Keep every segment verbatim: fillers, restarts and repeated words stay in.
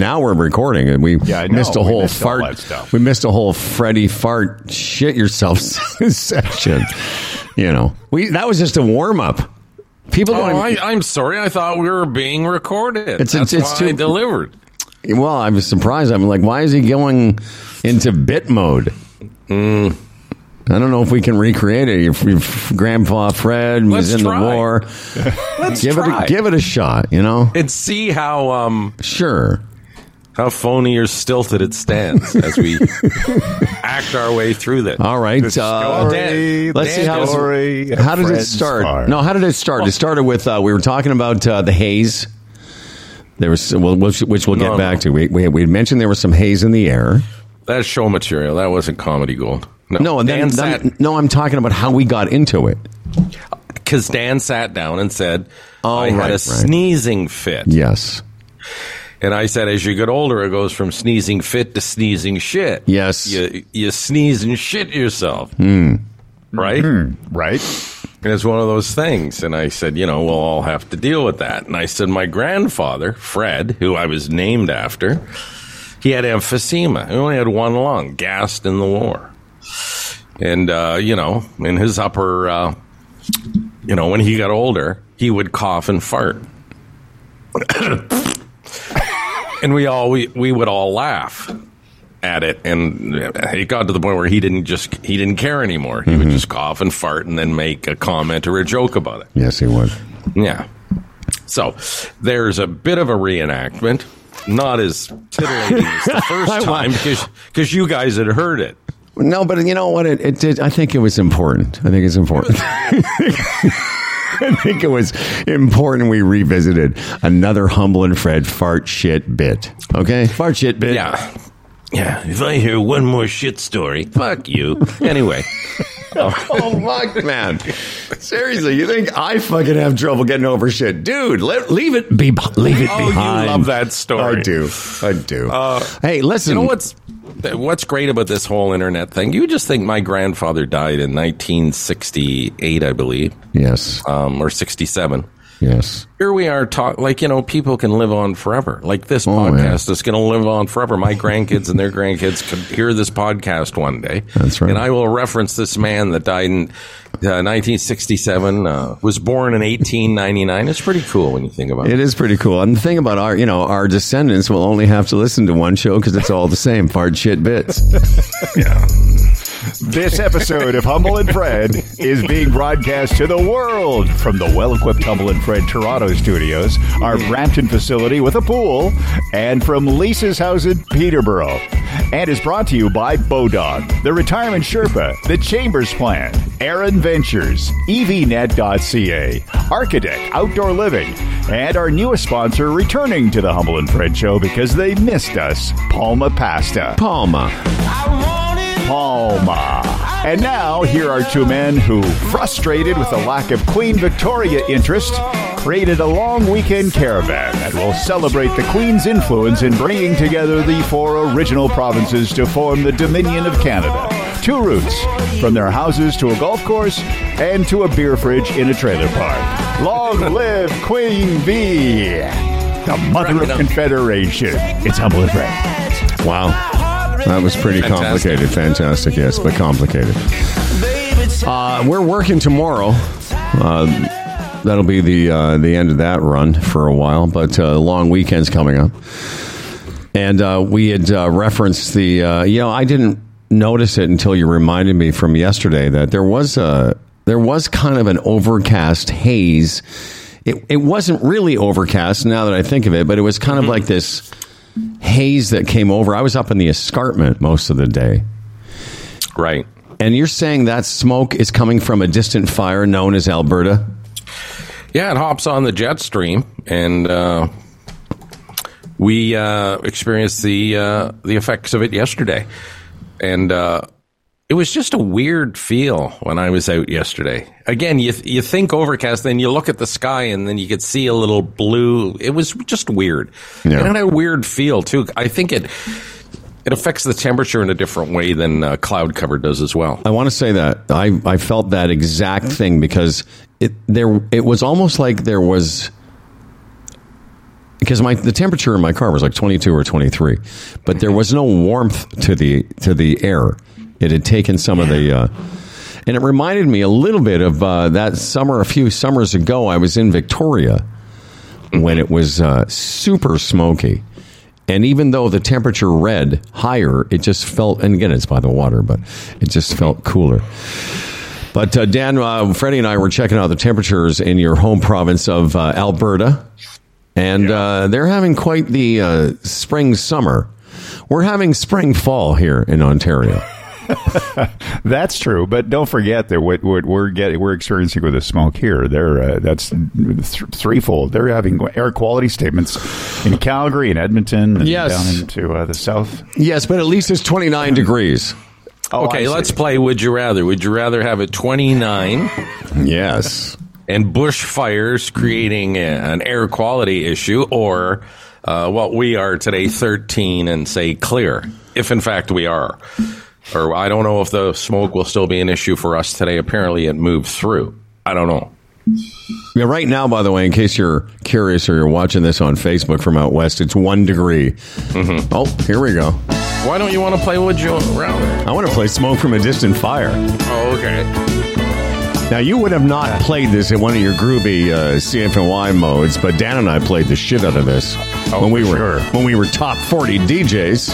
Now we're recording, and we yeah, missed a whole we missed fart. Stuff. We missed a whole Freddy fart shit yourself section. You know, we that was just a warm up. People don't. Oh, even, I, I'm sorry. I thought we were being recorded. It's That's it's, it's too delivered. Well, I was surprised. I'm like, why is he going into bit mode? Mm. I don't know if we can recreate it. If, if Grandpa Fred was in try. the war, let's give try. it a, give it a shot. You know, and see how um sure. how phony or stilted it stands as we act our way through that. All right. The uh, story, let's see how, story how did it start? Far. No, how did it start? Oh. It started with, uh, we were talking about uh, the haze. There was, well, which, which we'll get no, back no. to. We, we we mentioned there was some haze in the air. That's show material. That wasn't comedy gold. No, no, and then, then, no I'm talking about how we got into it. Because Dan sat down and said, oh, I right, had a right. sneezing fit. Yes. And I said, as you get older, it goes from sneezing fit to sneezing shit. Yes. You, you sneeze and shit yourself. Mm. Right? Mm. Right. And it's one of those things. And I said, you know, we'll all have to deal with that. And I said, my grandfather, Fred, who I was named after, he had emphysema. He only had one lung, gassed in the war. And, uh, you know, in his upper, uh, you know, when he got older, he would cough and fart. And we all we, we would all laugh at it, and it got to the point where he didn't just he didn't care anymore. He mm-hmm. would just cough and fart, and then make a comment or a joke about it. Yes, he would. Yeah. So there's a bit of a reenactment, not as titillating as the first time because because you guys had heard it. No, but you know what? It, it did. I think it was important. I think it's important. I think it was important we revisited another Humble and Fred fart shit bit. Okay? Fart shit bit. Yeah. Yeah. If I hear one more shit story, fuck you. Anyway. Oh, fuck, man. Seriously, you think I fucking have trouble getting over shit? Dude, let, leave it be. Leave it oh, behind. You love that story. I do. I do. Uh, hey, listen. You know what's, what's great about this whole internet thing? You just think my grandfather died in nineteen sixty-eight, I believe. Yes. Um, or sixty-seven. Yes. Here we are talking, like, you know, people can live on forever. Like this oh, podcast yeah. is going to live on forever. My grandkids and their grandkids could hear this podcast one day. That's right. And I will reference this man that died in uh, nineteen sixty-seven, uh, was born in eighteen ninety-nine. It's pretty cool when you think about it. It is pretty cool. And the thing about our, you know, our descendants will only have to listen to one show because it's all the same fart shit bits. Yeah. This episode of Humble and Fred is being broadcast to the world from the well-equipped Humble and Fred Toronto studios, our Brampton facility with a pool, and from Lisa's house in Peterborough. And is brought to you by Bodog, the Retirement Sherpa, the Chambers Plan, Aaron Ventures, E V net dot C A, Architect Outdoor Living, and our newest sponsor returning to the Humble and Fred show because they missed us, Palma Pasta. Palma. Palma. And now, here are two men who, frustrated with the lack of Queen Victoria interest, created a long weekend caravan that will celebrate the Queen's influence in bringing together the four original provinces to form the Dominion of Canada. Two routes, from their houses to a golf course and to a beer fridge in a trailer park. Long live Queen Bee, the mother of Confederation. It's Humble and Fred. Wow. That was pretty complicated. Fantastic, Fantastic yes, but complicated. Uh, we're working tomorrow. Uh, that'll be the uh, the end of that run for a while, but uh, long weekend's coming up. And uh, we had uh, referenced the, uh, you know, I didn't notice it until you reminded me from yesterday that there was a, there was kind of an overcast haze. It, it wasn't really overcast now that I think of it, but it was kind of like this haze that came over. I was up in the escarpment most of the day. Right. And you're saying that smoke is coming from a distant fire known as Alberta? Yeah, it hops on the jet stream, and uh, we uh, experienced the uh, the effects of it yesterday. And uh, it was just a weird feel when I was out yesterday. Again, you th- you think overcast, then you look at the sky, and then you could see a little blue. It was just weird. Yeah. And it had a weird feel, too. I think it it affects the temperature in a different way than uh, cloud cover does as well. I want to say that. I, I felt that exact thing because it there it was almost like there was because my the temperature in my car was like twenty-two or twenty-three, but there was no warmth to the to the air. It had taken some yeah. of the, uh, and it reminded me a little bit of uh, that summer a few summers ago. I was in Victoria when it was uh, super smoky, and even though the temperature read higher, it just felt. And again, it's by the water, but it just felt cooler. But uh, Dan, uh, Freddy and I were checking out the temperatures in your home province of uh, Alberta, and yeah. uh, they're having quite the uh, spring summer. We're having spring fall here in Ontario. That's true, but don't forget that what, what we're getting, we're experiencing with the smoke here. There, uh, that's th- threefold. They're having air quality statements in Calgary and Edmonton, and yes. down into uh, the south. Yes, but at least it's twenty-nine um, degrees. Oh, okay, let's play Would You Rather. Would you rather have a twenty-nine? Yes. And bushfires creating a, an air quality issue, or uh, what we are today, thirteen, and say clear, if in fact we are. Or I don't know if the smoke will still be an issue for us today. Apparently it moved through. I don't know. Yeah, right now, by the way, in case you're curious or you're watching this on Facebook from out west, it's one degree. Mm-hmm. Oh, here we go. Why don't you want to play Would You Rather? I want to play Smoke from a Distant Fire. Oh, okay. Now, you would have not played this in one of your groovy uh, C F N Y modes, but Dan and I played the shit out of this oh, when we were sure. when we were top forty D Js.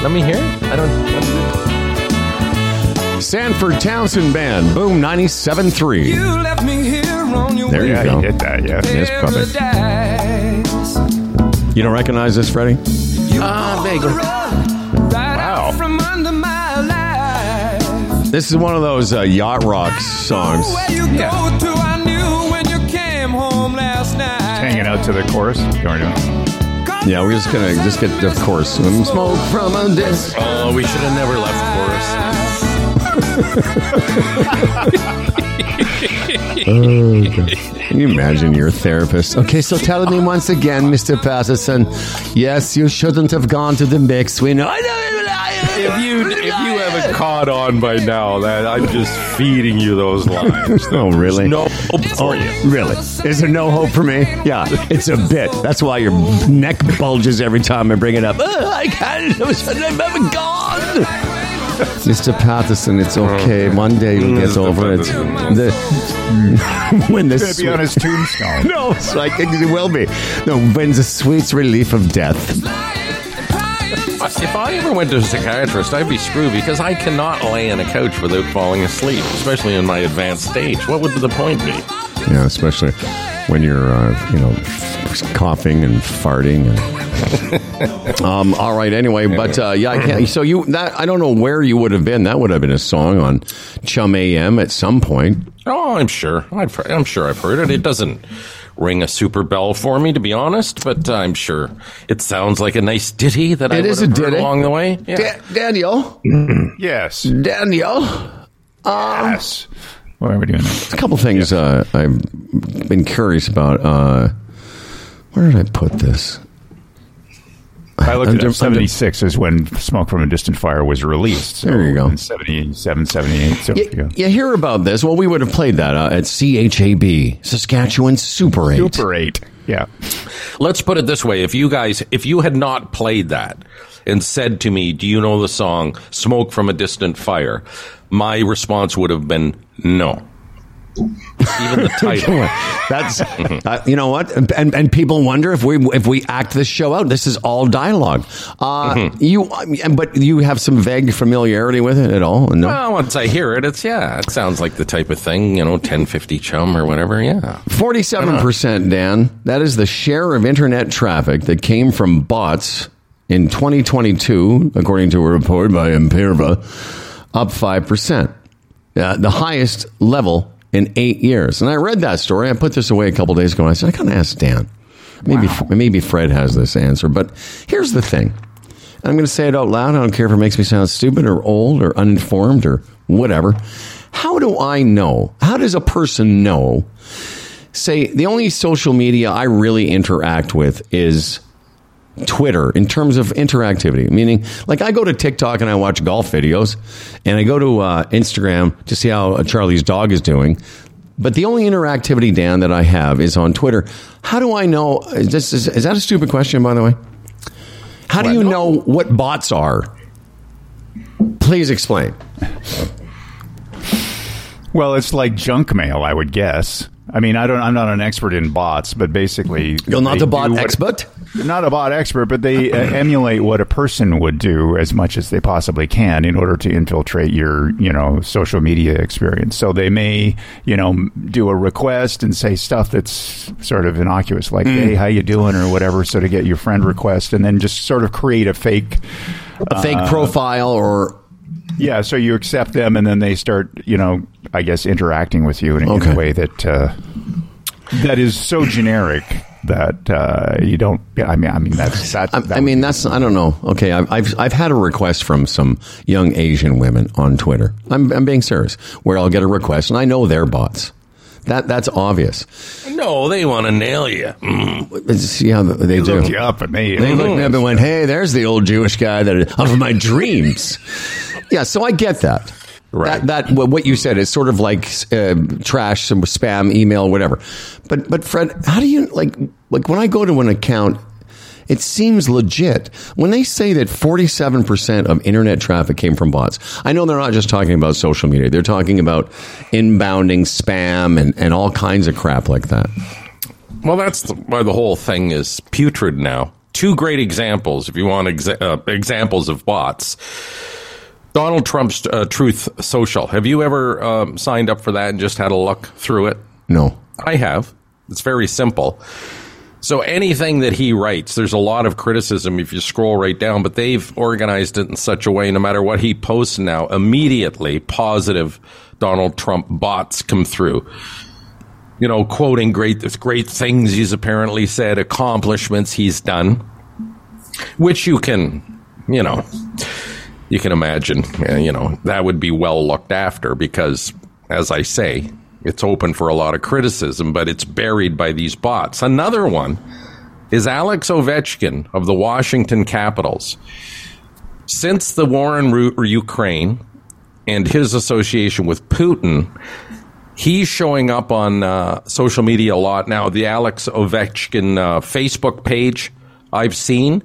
Let me hear it. I don't. Let me... Sanford Townsend Band, Boom ninety-seven point three. You left me here on your there you yeah, go. You hit that, yeah. Yes, puppet. You don't recognize this, Freddy? Ah, uh, vaguely. This is one of those uh, yacht rock songs. Yeah. Hanging out to the chorus. Yeah, we're just gonna just get the chorus. Smoke from a disc. Oh, we should have never left chorus. Oh, God. Can you imagine your therapist? Okay, so tell me once again, Mister Patterson. Yes, you shouldn't have gone to the mix. We know. If you if you haven't caught on by now, that I'm just feeding you those lines. Oh, really? There's no hope for you. Oh, really? Is there no hope for me? Yeah, it's a bit. That's why your neck bulges every time I bring it up. Oh, I can't. I'm never gone. Mister Patterson, it's okay. One day you'll get over it. The, when the it's going to be on his tombstone. No, it's like, it will be. No, when the sweet relief of death. If I ever went to a psychiatrist, I'd be screwed because I cannot lay on a couch without falling asleep, especially in my advanced stage. What would the point be? Yeah, especially when you're, uh, you know, coughing and farting. And um, all right, anyway, but uh, yeah, I can't. So you, that I don't know where you would have been. That would have been a song on Chum A M at some point. Oh, I'm sure. I've, I'm sure I've heard it. It doesn't ring a super bell for me, to be honest, but I'm sure it sounds like a nice ditty that it I is would have a heard ditty. Along the way. Yeah. Da- Daniel. Yes. Daniel. Um, yes. Why are we doing that? A couple things yeah. uh, I've been curious about. Uh, where did I put this? I looked under, at seventy-six under, is when Smoke from a Distant Fire was released. So there you go. seventy-seven, seventy-eight. So you, you, you hear about this. Well, we would have played that uh, at C H A B, Saskatchewan Super eight. Super eight, yeah. Let's put it this way. If you guys, if you had not played that and said to me, do you know the song Smoke from a Distant Fire? My response would have been no. Even the title. That's uh, you know what, and and people wonder if we if we act this show out. This is all dialogue. Uh, mm-hmm. You, but you have some vague familiarity with it at all? No. Well, once I hear it, it's yeah, it sounds like the type of thing, you know, ten fifty Chum or whatever. Yeah, forty-seven percent, Dan. That is the share of internet traffic that came from bots in twenty twenty-two, according to a report by Imperva, up five percent, uh, the highest level in eight years. And I read that story. I put this away a couple days ago. And I said, I gotta ask Dan. Maybe wow. maybe Fred has this answer. But here's the thing. I'm going to say it out loud. I don't care if it makes me sound stupid or old or uninformed or whatever. How do I know? How does a person know? Say, the only social media I really interact with is Twitter in terms of interactivity, meaning like I go to TikTok and I watch golf videos and I go to uh, Instagram to see how Charlie's dog is doing. But the only interactivity, Dan, that I have is on Twitter. How do I know? Is, this, is, is that a stupid question, by the way? How do you know what bots are? Please explain. Well, it's like junk mail, I would guess. I mean, I don't. I'm not an expert in bots, but basically, you're not a bot what, expert. Not a bot expert, but they uh, emulate what a person would do as much as they possibly can in order to infiltrate your, you know, social media experience. So they may, you know, do a request and say stuff that's sort of innocuous, like, mm. "Hey, how you doing?" or whatever, so to get your friend request, and then just sort of create a fake, a uh, fake profile or. Yeah, so you accept them, and then they start, you know, I guess, interacting with you in, okay. in a way that uh, that is so generic that uh, you don't. I mean, I mean that's. That, that I mean that's. I don't know. Okay, I've, I've I've had a request from some young Asian women on Twitter. I'm I'm being serious. Where I'll get a request, and I know they're bots. That that's obvious. No, they want to nail you. Mm. Yeah, they, they do. Look you up and they they looked me up and went, "Hey, there's the old Jewish guy that of my dreams." Yeah, so I get that. Right. That, that what you said is sort of like uh, trash, some spam, email, whatever. But but Fred, how do you like like when I go to an account, it seems legit when they say that forty-seven percent of internet traffic came from bots. I know they're not just talking about social media. They're talking about inbounding spam and, and all kinds of crap like that. Well, that's why the whole thing is putrid now. Two great examples, if you want exa- uh, examples of bots. Donald Trump's uh, Truth Social. Have you ever um, signed up for that and just had a look through it? No. I have. It's very simple. So anything that he writes, there's a lot of criticism if you scroll right down, but they've organized it in such a way, no matter what he posts now, immediately positive Donald Trump bots come through. You know, quoting great great things he's apparently said, accomplishments he's done, which you can, you know, you can imagine, you know, that would be well looked after because, as I say, it's open for a lot of criticism, but it's buried by these bots. Another one is Alex Ovechkin of the Washington Capitals. Since the war in Ukraine and his association with Putin, he's showing up on uh, social media a lot now. The Alex Ovechkin uh, Facebook page I've seen.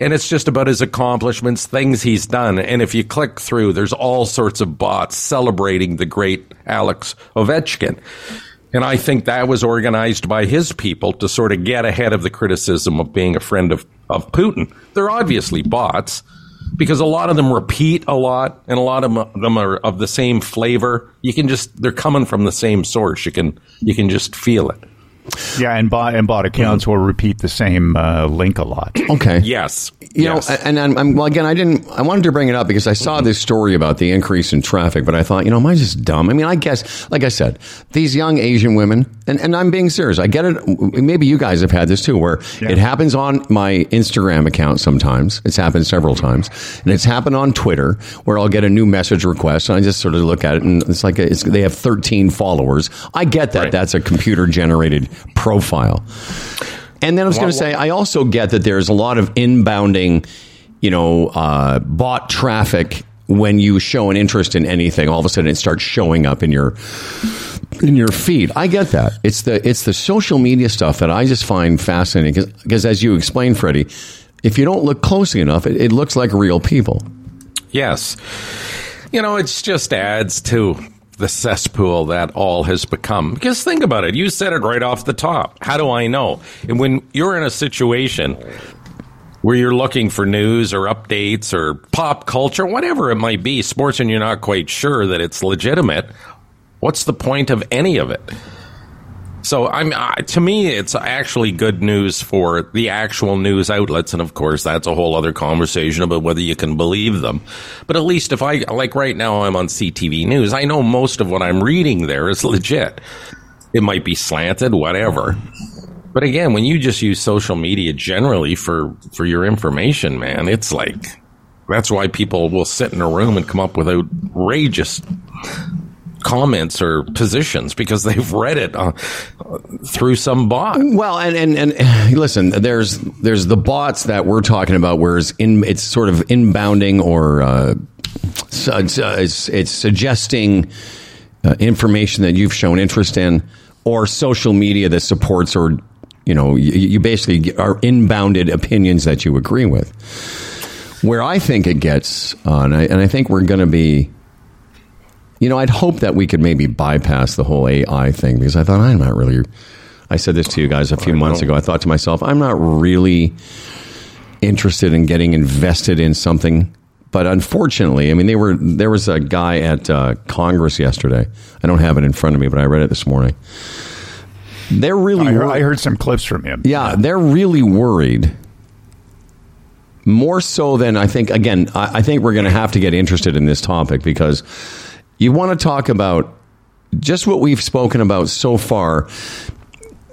And it's just about his accomplishments, things he's done. And if you click through, there's all sorts of bots celebrating the great Alex Ovechkin. And I think that was organized by his people to sort of get ahead of the criticism of being a friend of, of Putin. They're obviously bots because a lot of them repeat a lot and a lot of them are of the same flavor. You can just, they're coming from the same source. You can, you can just feel it. Yeah, and bot and bot accounts will repeat the same uh, link a lot. Okay. Yes. You yes. know, and I'm, I'm well again. I didn't. I wanted to bring it up because I saw mm-hmm. this story about the increase in traffic, but I thought, you know, am I just dumb? I mean, I guess, like I said, these young Asian women, and, and I'm being serious. I get it. Maybe you guys have had this too, where yeah. it happens on my Instagram account sometimes. It's happened several times, and it's happened on Twitter, where I'll get a new message request, and I just sort of look at it, and it's like a, it's, they have thirteen followers. I get that. Right. That's a computer generated profile. And then I was going to say, I also get that there's a lot of inbounding, you know, uh, bot traffic when you show an interest in anything. All of a sudden, it starts showing up in your in your feed. I get that. It's the it's the social media stuff that I just find fascinating because, as you explained, Freddie, if you don't look closely enough, it, it looks like real people. Yes, you know, it just adds to the cesspool that all has become. Because think about it. You said it right off the top. How do I know? And when you're in a situation where you're looking for news or updates or pop culture, whatever it might be, sports, and you're not quite sure that it's legitimate, what's the point of any of it? So I'm uh, to me, it's actually good news for the actual news outlets. And of course, that's a whole other conversation about whether you can believe them. But at least if I like right now, I'm on C T V News. I know most of what I'm reading there is legit. It might be slanted, whatever. But again, when you just use social media generally for for your information, man, it's like that's why people will sit in a room and come up with outrageous comments or positions because they've read it uh, through some bot. Well, and, and and listen, there's there's the bots that we're talking about, where it's, in, it's sort of inbounding or uh, it's, uh, it's, it's suggesting uh, information that you've shown interest in, or social media that supports, or, you know, you, you basically are inbounded opinions that you agree with. Where I think it gets on, and I think we're going to be, you know, I'd hope that we could maybe bypass the whole A I thing, because I thought, I'm not really, I said this to you guys a few months ago, I thought to myself, I'm not really interested in getting invested in something. But unfortunately, I mean, they were, there was a guy at uh, Congress yesterday. I don't have it in front of me, but I read it this morning. They're really I heard, I heard some clips from him. Yeah, they're really worried. More so than I think, again, I, I think we're going to have to get interested in this topic, because you want to talk about just what we've spoken about so far.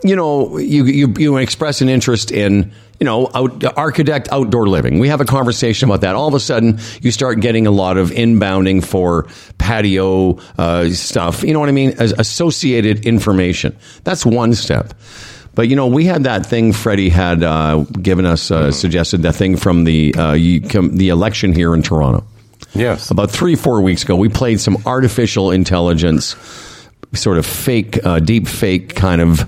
You know, you, you, you express an interest in, you know, out, architect outdoor living. We have a conversation about that. All of a sudden, you start getting a lot of inbounding for patio uh, stuff. You know what I mean? As associated information. That's one step. But, you know, we had that thing Freddy had uh, given us, uh, suggested that thing from the uh, you com- the election here in Toronto. Yes. About three, four weeks ago, we played some artificial intelligence, sort of fake, uh, deep fake kind of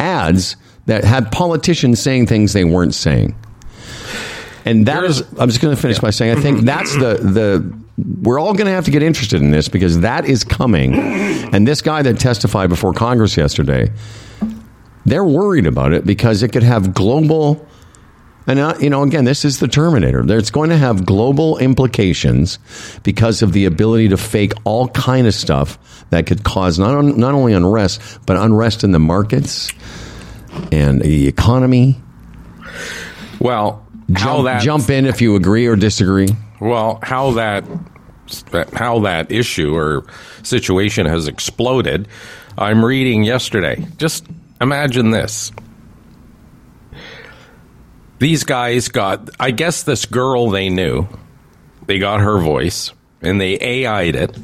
ads that had politicians saying things they weren't saying. And that is, I'm just going to finish yeah. by saying, I think that's the, the, we're all going to have to get interested in this, because that is coming. And this guy that testified before Congress yesterday, they're worried about it, because it could have global, and uh, you know, again, this is the Terminator. It's going to have global implications because of the ability to fake all kind of stuff that could cause not on, not only unrest, but unrest in the markets and the economy. Well, jump, how that, jump in if you agree or disagree. Well, how that how that issue or situation has exploded. I'm reading yesterday. Just imagine this. These guys got, I guess this girl they knew, they got her voice, and they A I'd it,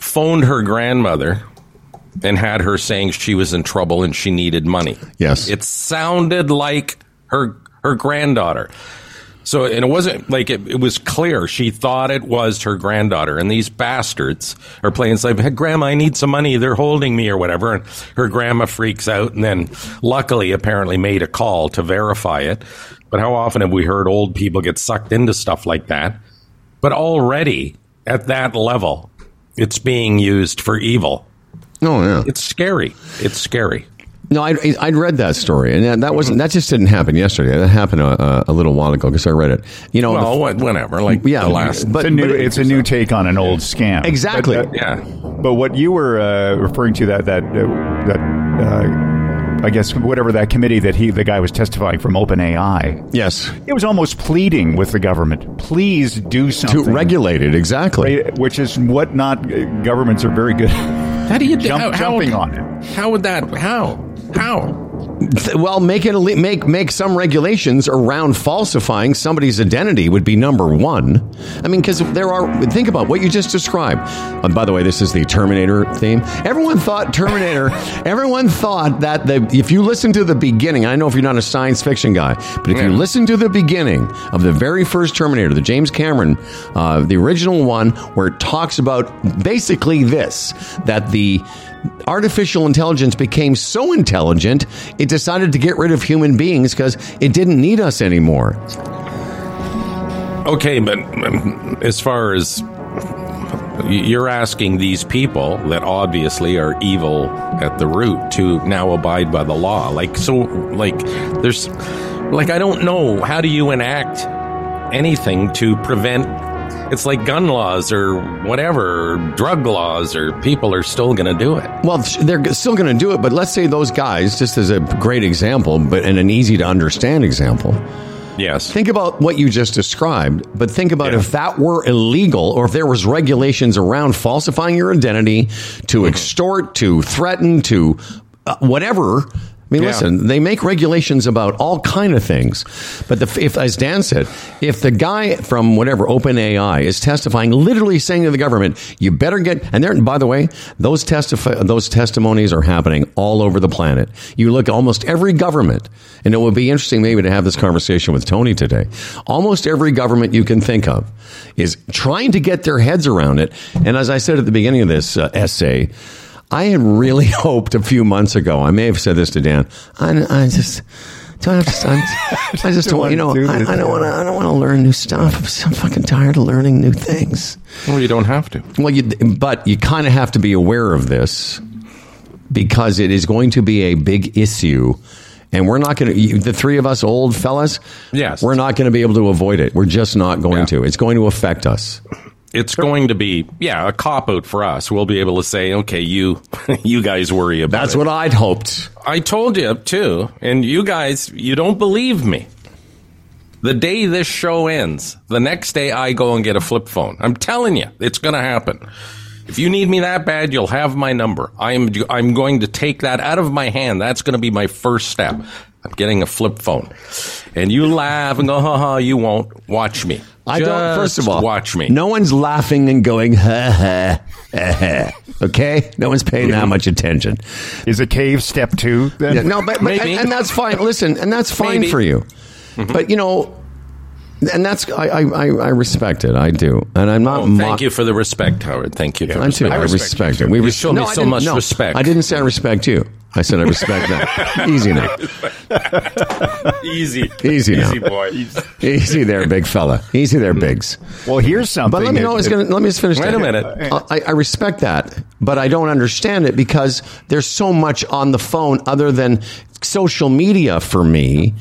phoned her grandmother, and had her saying she was in trouble and she needed money. Yes. It sounded like her her granddaughter. So, and it wasn't like, it, it was clear. She thought it was her granddaughter. And these bastards are playing, it's like, hey, Grandma, I need some money. They're holding me or whatever. And her grandma freaks out and then luckily apparently made a call to verify it. But how often have we heard old people get sucked into stuff like that? But already at that level, it's being used for evil. Oh, yeah. It's scary. It's scary. No, I'd, I'd read that story, and that wasn't that just didn't happen yesterday. That happened a, a little while ago, because I read it. You know, well, the, whenever, like yeah, the last, but, it's a new, but it, it's a new take on an old scam. Exactly. But, uh, yeah. But what you were uh, referring to, that that uh, that uh, I guess whatever that committee that he the guy was testifying from OpenAI. Yes. It was almost pleading with the government, please do something to regulate it. Exactly. Which is what not governments are very good. How do you jump, how, jumping how, on it? How would that how? How? Well, make it make make some regulations around falsifying somebody's identity would be number one. I mean, because there are, think about what you just described. And by the way, this is the Terminator theme. Everyone thought Terminator. Everyone thought that the, if you listen to the beginning, I know if you're not a science fiction guy, but if yeah. you listen to the beginning of the very first Terminator, the James Cameron, uh, the original one, where it talks about basically this, that the artificial intelligence became so intelligent it decided to get rid of human beings because it didn't need us anymore. Okay, but um, as far as you're asking these people that obviously are evil at the root to now abide by the law, like so, like there's, like I don't know, how do you enact anything to prevent? It's like gun laws or whatever, or drug laws, or people are still going to do it. Well, they're still going to do it, but let's say those guys, just as a great example, but and an easy-to-understand example. Yes. Think about what you just described, but think about yeah. if that were illegal, or if there was regulations around falsifying your identity to extort, to threaten, to uh, whatever, mean, yeah. listen, they make regulations about all kind of things. But the, if, as Dan said, if the guy from whatever, OpenAI, is testifying, literally saying to the government, you better get... And there, by the way, those testif- those testimonies are happening all over the planet. You look at almost every government, and it would be interesting maybe to have this conversation with Tony today. Almost every government you can think of is trying to get their heads around it. And as I said at the beginning of this uh, essay... I had really hoped a few months ago, I may have said this to Dan, I, I just don't have to, I'm, I just don't, you know, I don't want to, I don't want to learn new stuff. I'm so fucking tired of learning new things. Well, you don't have to. Well, you, but you kind of have to be aware of this because it is going to be a big issue. And we're not going to, the three of us old fellas, yes, we're not going to be able to avoid it. We're just not going yeah. to. It's going to affect us. It's going to be, yeah, a cop-out for us. We'll be able to say, okay, you you guys worry about That's it. That's what I'd hoped. I told you, too. And you guys, you don't believe me. The day this show ends, the next day I go and get a flip phone. I'm telling you, it's going to happen. If you need me that bad, you'll have my number. I'm, I'm going to take that out of my hand. That's going to be my first step. I'm getting a flip phone. And you laugh and go, ha ha, you won't. Watch me. I Just don't, first of all, watch me. No one's laughing and going, ha ha, ha ha. Okay? No one's paying that much attention. Is a cave step two? Then? Yeah, no, but, but Maybe. And, and that's fine. Listen, and that's fine Maybe. for you. Mm-hmm. But, you know, and that's, I, I, I respect it. I do. And I'm not. Oh, thank mo- you for the respect, Howard. Thank you. For I, too, I respect, I respect you it. We res- show no, me so much no, respect. I didn't say I respect you. I said I respect that. Easy now. Easy. Easy now. Easy boy. Easy there, big fella. Easy there, Biggs. Well, here's something. But let me, know it, gonna, let me just finish that. Wait a minute. I, I respect that, but I don't understand it because there's so much on the phone other than social media for me.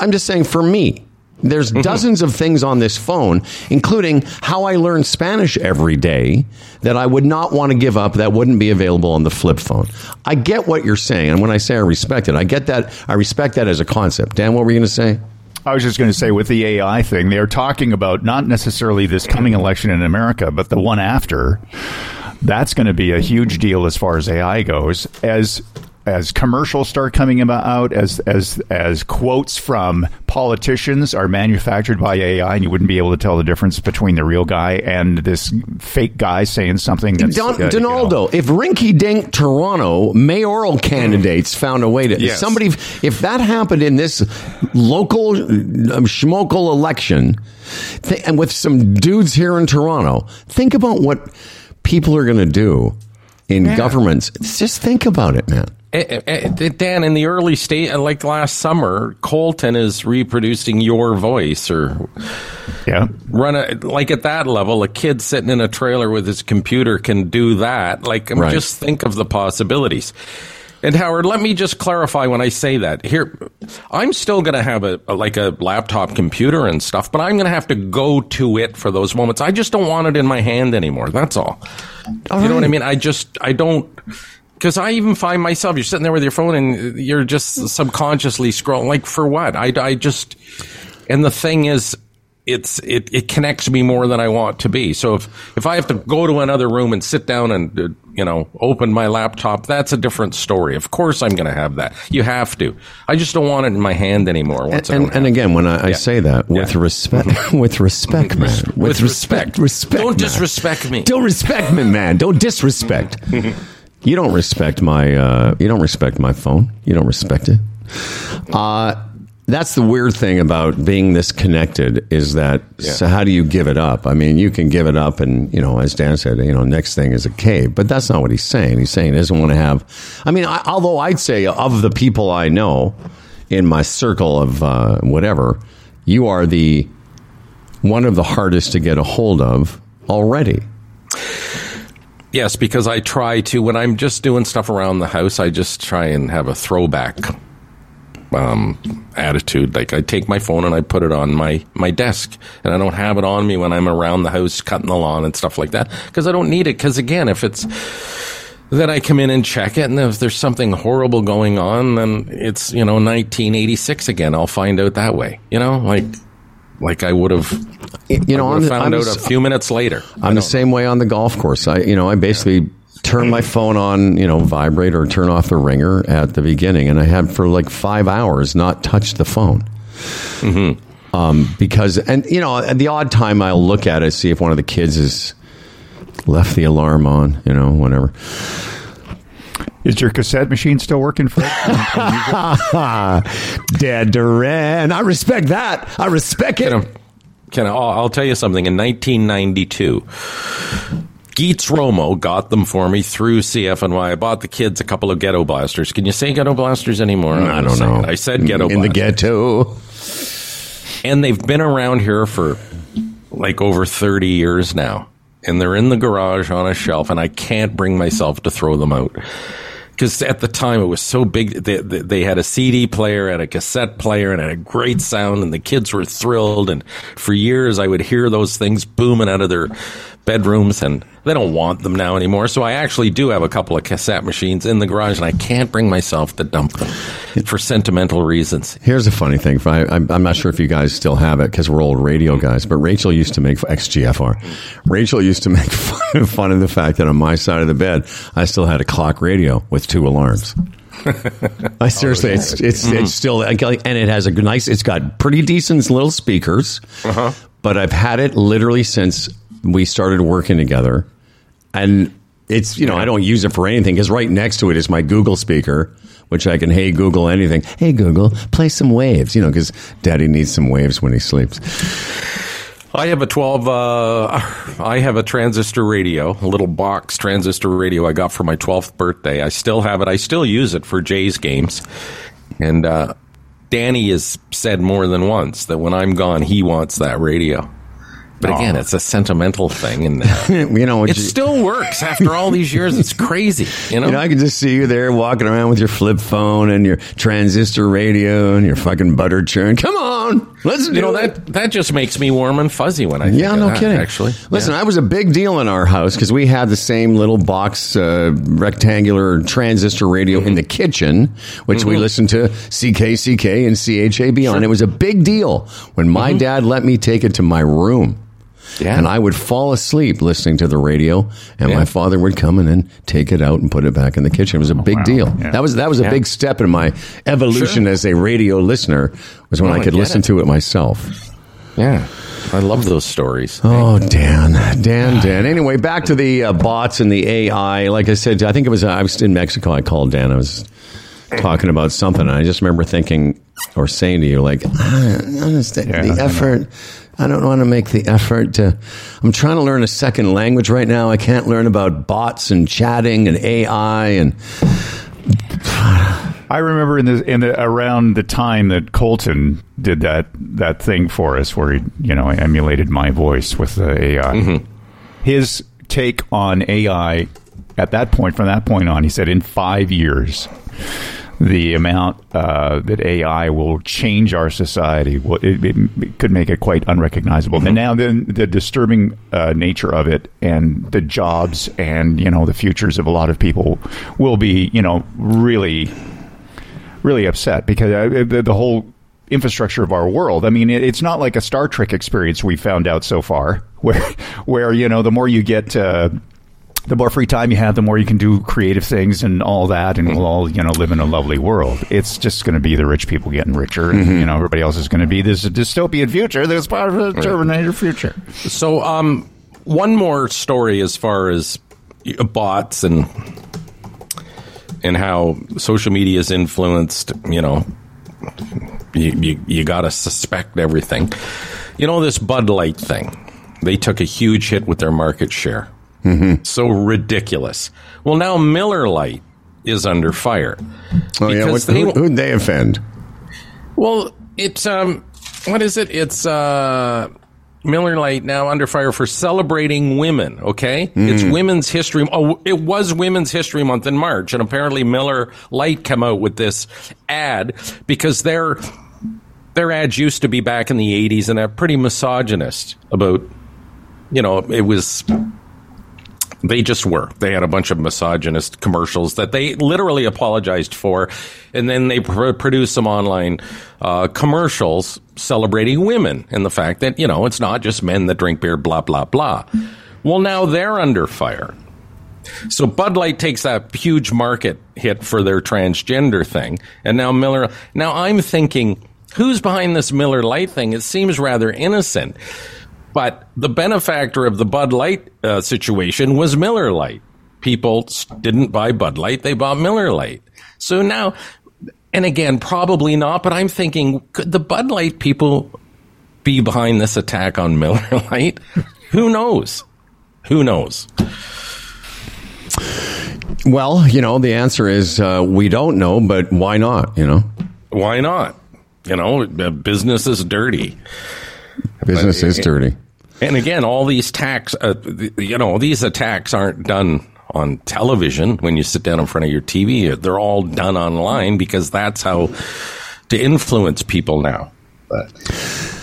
I'm just saying for me. There's mm-hmm. dozens of things on this phone, including how I learn Spanish every day that I would not want to give up that wouldn't be available on the flip phone. I get what you're saying. And when I say I respect it, I get that. I respect that as a concept. Dan, what were you going to say? I was just going to say with the A I thing, they're talking about not necessarily this coming election in America, but the one after. That's going to be a huge deal as far as A I goes. As As commercials start coming out, as as as quotes from politicians are manufactured by A I, and you wouldn't be able to tell the difference between the real guy and this fake guy saying something. That's, Don, uh, Donaldo, you know. If rinky-dink Toronto mayoral candidates found a way to yes. somebody, if that happened in this local um, schmocal election, th- and with some dudes here in Toronto, think about what people are going to do in yeah. governments. Just think about it, man. Dan, in the early state, like last summer, Colton is reproducing your voice, or yeah, run a, like at that level, a kid sitting in a trailer with his computer can do that. Like, right. just think of the possibilities. And Howard, let me just clarify when I say that here, I'm still going to have a, a like a laptop computer and stuff, but I'm going to have to go to it for those moments. I just don't want it in my hand anymore. That's all. all you right. know what I mean? I just I don't. Because I even find myself, you're sitting there with your phone and you're just subconsciously scrolling. Like, for what? I, I just, and the thing is, it's it, it connects me more than I want to be. So if, if I have to go to another room and sit down and, you know, open my laptop, that's a different story. Of course I'm going to have that. You have to. I just don't want it in my hand anymore. Once and and, and again, when I, I yeah. say that, with yeah. respect, with respect, man. With, with respect, respect, respect. Don't man. disrespect me. Don't respect me, man. Don't disrespect. You don't respect my. Uh, you don't respect my phone. You don't respect it. Uh, that's the weird thing about being this connected is that. Yeah. So how do you give it up? I mean, you can give it up, and you know, as Dan said, you know, next thing is a cave. But that's not what he's saying. He's saying he doesn't want to have. I mean, I, although I'd say of the people I know in my circle of uh, whatever, you are the one of the hardest to get a hold of already. Yes, because I try to, when I'm just doing stuff around the house, I just try and have a throwback um, attitude. Like I take my phone and I put it on my, my desk, and I don't have it on me when I'm around the house cutting the lawn and stuff like that, because I don't need it. Because again, if it's, then I come in and check it, and if there's something horrible going on, then it's, you know, nineteen eighty-six again. I'll find out that way, you know, like... Like I would have, you know, I would have found I'm, out a few minutes later. I'm the same way on the golf course. I, you know, I basically turn my phone on, you know, vibrate or turn off the ringer at the beginning. And I had for like five hours not touched the phone. Mm-hmm. Um, because, and you know, at the odd time I'll look at it, see if one of the kids has left the alarm on, you know, whatever. Is your cassette machine still working for it? Dad Duran. I respect that. I respect it. Can I, can I, I'll tell you something. In nineteen ninety-two, Geets Romo got them for me through C F N Y. I bought the kids a couple of Ghetto Blasters. Can you say Ghetto Blasters anymore? No, I don't know. It. I said Ghetto in Blasters. In the ghetto. And they've been around here for like over thirty years now. And they're in the garage on a shelf, and I can't bring myself to throw them out. Because at the time, it was so big. They, they, they had a C D player and a cassette player and a great sound, and the kids were thrilled. And for years, I would hear those things booming out of their bedrooms, and they don't want them now anymore. So I actually do have a couple of cassette machines in the garage, and I can't bring myself to dump them for sentimental reasons. Here's a funny thing. I, I'm not sure if you guys still have it because we're old radio guys, but Rachel used to make X G F R. Rachel used to make fun, fun of the fact that on my side of the bed, I still had a clock radio with two alarms. I seriously, oh, yeah. it's it's mm-hmm. it's still, and it has a nice. It's got pretty decent little speakers, uh-huh. but I've had it literally since we started working together, and it's, you know, I don't use it for anything because right next to it is my Google speaker, which I can, hey, Google anything. Hey, Google, play some waves, you know, because Daddy needs some waves when he sleeps. I have a twelve, uh, I have a transistor radio, a little box transistor radio I got for my twelfth birthday. I still have it. I still use it for Jay's games. And uh, Danny has said more than once that when I'm gone, he wants that radio. But again, it's a sentimental thing, and uh, you know, it you, still works after all these years. It's crazy, you know? you know. I can just see you there walking around with your flip phone and your transistor radio and your fucking butter churn. Come on, let's do you know it. that. That just makes me warm and fuzzy when I think yeah, of no that, kidding. Actually, listen, yeah. I was a big deal in our house because we had the same little box uh, rectangular transistor radio mm-hmm. in the kitchen, which mm-hmm. we listened to C K C K and C H A B sure. on. It was a big deal when my mm-hmm. dad let me take it to my room. Yeah. And I would fall asleep listening to the radio, and yeah. my father would come and then take it out and put it back in the kitchen. It was a big oh, wow. deal. Yeah. That was that was a yeah. big step in my evolution sure. as a radio listener, was when oh, I could I listen it. to it myself. Yeah. I love those stories. Oh, Dan, Dan, Dan. Anyway, back to the uh, bots and the A I. Like I said, I think it was, uh, I was in Mexico. I called Dan. I was talking about something, and I just remember thinking or saying to you, like, I don't understand yeah, the effort. I don't want to make the effort to. I'm trying to learn a second language right now. I can't learn about bots and chatting and A I and. I remember in the in the, around the time that Colton did that that thing for us, where he you know emulated my voice with the A I. Mm-hmm. His take on A I at that point, from that point on, he said in five years. The amount uh, that A I will change our society, well, it, it, it could make it quite unrecognizable. Mm-hmm. And now then the disturbing uh, nature of it and the jobs and, you know, the futures of a lot of people will be, you know, really, really upset because uh, the, the whole infrastructure of our world. I mean, it, it's not like a Star Trek experience we found out so far where, where you know, the more you get... Uh, The more free time you have, the more you can do creative things and all that, and we'll all, you know, live in a lovely world. It's just going to be the rich people getting richer, and mm-hmm. you know, everybody else is going to be this dystopian future. There's part of the Terminator future. So, um, one more story as far as bots and and how social media is influenced. You know, you you, you got to suspect everything. You know, this Bud Light thing. They took a huge hit with their market share. Mm-hmm. So ridiculous. Well, now Miller Lite is under fire. Oh yeah, what, they, who, who'd they offend? Well, it's um, what is it? It's uh, Miller Lite now under fire for celebrating women. Okay, mm. It's Women's History. Oh, it was Women's History Month in March, and apparently Miller Lite came out with this ad because their their ads used to be back in the eighties, and they're pretty misogynist about, you know, it was. They just were. They had a bunch of misogynist commercials that they literally apologized for. And then they pr- produced some online uh, commercials celebrating women and the fact that, you know, it's not just men that drink beer, blah, blah, blah. Well, now they're under fire So Bud Light takes that huge market hit for their transgender thing. And now Miller. Now I'm thinking, who's behind this Miller Lite thing? It seems rather innocent. But the benefactor of the Bud Light uh, situation was Miller Lite. People didn't buy Bud Light. They bought Miller Lite. So now, and again, probably not. But I'm thinking, could the Bud Light people be behind this attack on Miller Lite? Who knows? Who knows? Well, you know, the answer is uh, we don't know, but why not, you know? Why not? You know, business is dirty. Business but, is dirty. And again, all these tax, uh, you know, these attacks aren't done on television when you sit down in front of your T V. They're all done online because that's how to influence people now. But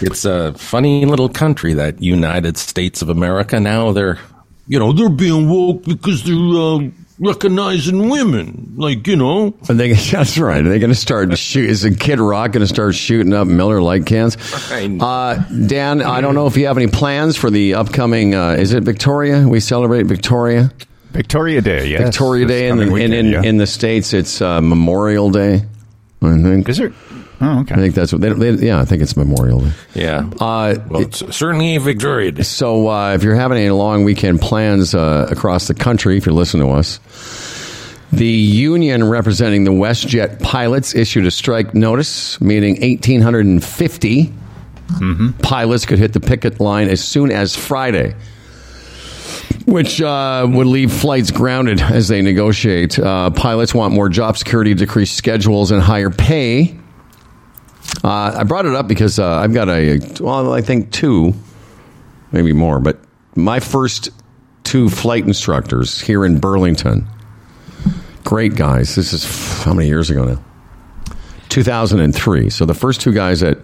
it's a funny little country, that United States of America. Now they're, you know, they're being woke because they're uh, recognizing women, like, you know. Are they, that's right. Are they going to start shoot? Is the Kid Rock going to start shooting up Miller Lite cans? Uh, Dan, I don't know if you have any plans for the upcoming. Uh, is it Victoria? We celebrate Victoria. Victoria Day. Yes. Victoria Day, and in, in, in, yeah. in the States, it's uh, Memorial Day. I think. Is there? Oh, okay. I think that's what they, they, yeah, I think it's Memorial Day. Yeah. Uh, well, it's it, certainly Victoria Day. So uh, if you're having any long weekend plans uh, across the country, if you listen to us, the union representing the WestJet pilots issued a strike notice, meaning one thousand eight hundred fifty mm-hmm. pilots could hit the picket line as soon as Friday, which uh, would leave flights grounded as they negotiate. Uh, pilots want more job security, decreased schedules, and higher pay. Uh, I brought it up because uh, I've got a, well, I think two, maybe more, but my first two flight instructors here in Burlington, great guys. This is how many years ago now? two thousand three. So the first two guys that,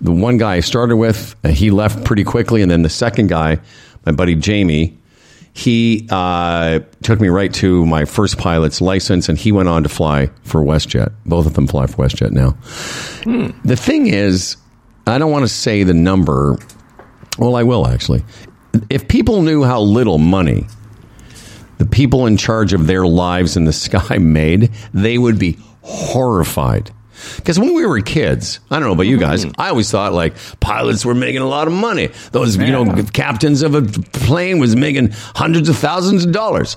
the one guy I started with, uh, he left pretty quickly. And then the second guy, my buddy Jamie, he uh, took me right to my first pilot's license, and he went on to fly for WestJet. Both of them fly for WestJet now. Hmm. The thing is, I don't want to say the number. Well, I will, actually. If people knew how little money the people in charge of their lives in the sky made, they would be horrified. Because when we were kids, I don't know about you guys, I always thought, like, pilots were making a lot of money. Those, you know, yeah. captains of a plane was making hundreds of thousands of dollars.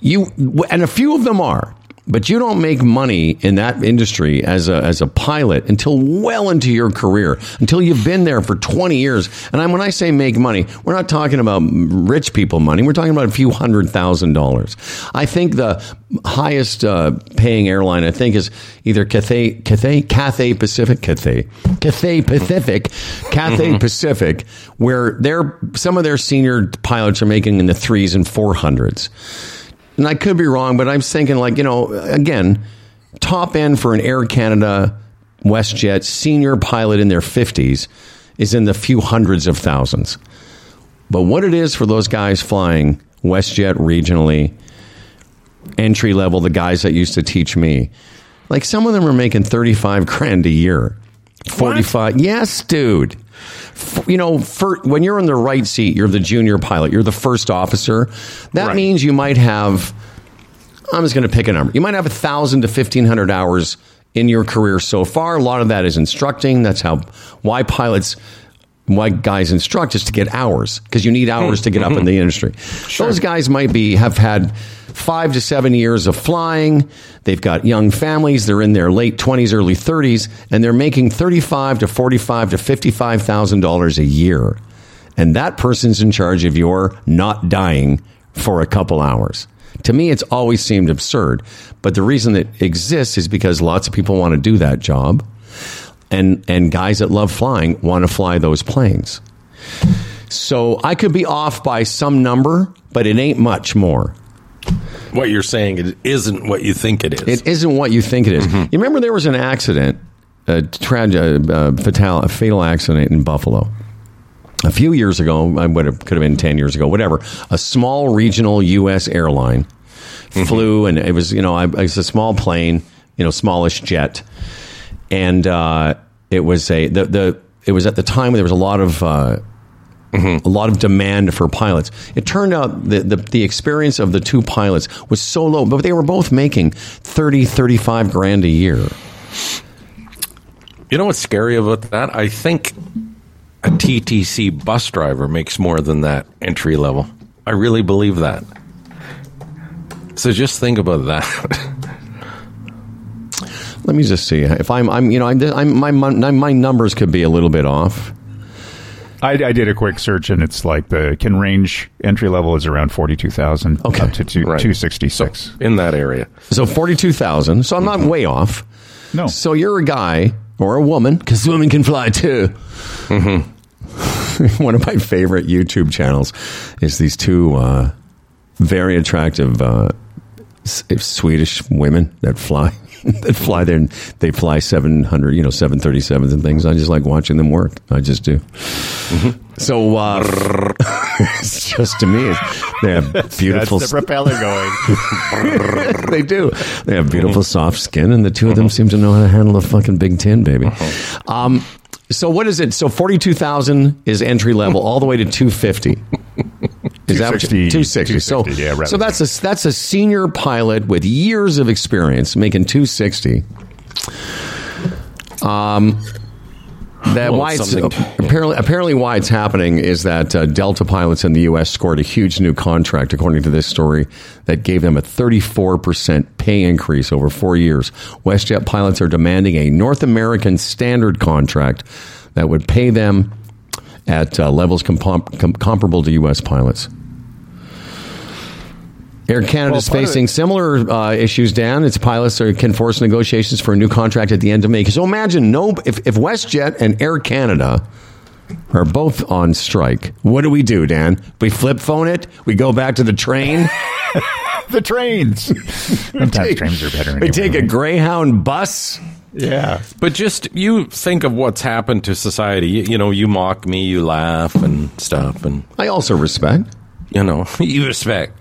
You and a few of them are, but you don't make money in that industry as a as a pilot until well into your career, until you've been there for twenty years. And I, when I say make money, we're not talking about rich people money. We're talking about a few hundred thousand dollars. I think the highest uh, paying airline, I think, is either Cathay, Cathay, Cathay Pacific, Cathay, Cathay Pacific, Cathay mm-hmm. Pacific, where they're, some of their senior pilots are making in the threes and four hundreds. And I could be wrong, but I'm thinking, like, you know, again, top end for an Air Canada, WestJet senior pilot in their fifties is in the few hundreds of thousands. But what it is for those guys flying WestJet regionally, entry level, the guys that used to teach me, like, some of them are making thirty-five grand a year. forty-five. What? Yes, dude. You know, for, when you're in the right seat, you're the junior pilot, you're the first officer. That right. means you might have, I'm just going to pick a number, you might have one thousand to fifteen hundred hours in your career so far. A lot of that is instructing. That's how, why pilots, why guys instruct, is to get hours, because you need hours to get mm-hmm. up in the industry. Sure. Those guys might be, have had five to seven years of flying. They've got young families. They're in their late twenties, early thirties, and they're making thirty-five to forty-five to fifty-five thousand dollars a year. And that person's in charge of your not dying for a couple hours. To me, it's always seemed absurd. But the reason it exists is because lots of people want to do that job. And and guys that love flying want to fly those planes. So I could be off by some number, but it ain't much more. What you're saying, it isn't what you think it is. It isn't what you think it is. Mm-hmm. You remember there was an accident, a, trage- a, fatal, a fatal accident in Buffalo. A few years ago, I would have, could have been ten years ago, whatever, a small regional U S airline mm-hmm. flew, and it was, you know, it was a small plane, you know, smallish jet. And uh, it was a the, the it was at the time there was a lot of uh, Mm-hmm. A lot of demand for pilots. It turned out that the, the experience of the two pilots was so low, but they were both making thirty, thirty-five grand a year. You know what's scary about that? I think a T T C bus driver makes more than that entry level. I really believe that. So just think about that. Let me just see if I'm, I'm you know, I'm, I'm my my numbers could be a little bit off. I, I did a quick search, and it's like the can range entry level is around forty-two thousand okay. up to two, right. two sixty-six. So in that area. So forty-two thousand. So I'm not way off. No. So you're a guy or a woman, because women can fly too. Mm-hmm. One of my favorite YouTube channels is these two uh, very attractive uh, Swedish women that fly. That fly there, and they fly seven hundred, you know, seven thirty sevens and things. I just like watching them work. I just do. Mm-hmm. So uh, it's just to me, they have beautiful. That's the propeller going. They do. They have beautiful soft skin, and the two of them seem to know how to handle a fucking big tin, baby. Uh-huh. Um, so what is it? So forty two thousand is entry level, all the way to two fifty. Is that two sixty? So, yeah, right so that's a that's a senior pilot with years of experience making two sixty. Um, that well, why it's, it's to, apparently yeah. apparently why it's happening is that uh, Delta pilots in the U S scored a huge new contract, according to this story, that gave them a thirty-four percent pay increase over four years. WestJet pilots are demanding a North American standard contract that would pay them at uh, levels compom- com- comparable to U S pilots. Air Canada is well, facing it, similar uh, issues, Dan. Its pilots are, can force negotiations for a new contract at the end of May. So imagine no, if, if WestJet and Air Canada are both on strike, what do we do, Dan? We flip phone it? We go back to the train? The trains. Sometimes take, trains are better. Anyway, we take right? a Greyhound bus? Yeah, but just you think of what's happened to society. You, you know, you mock me, you laugh and stuff, and I also respect. You know, you respect.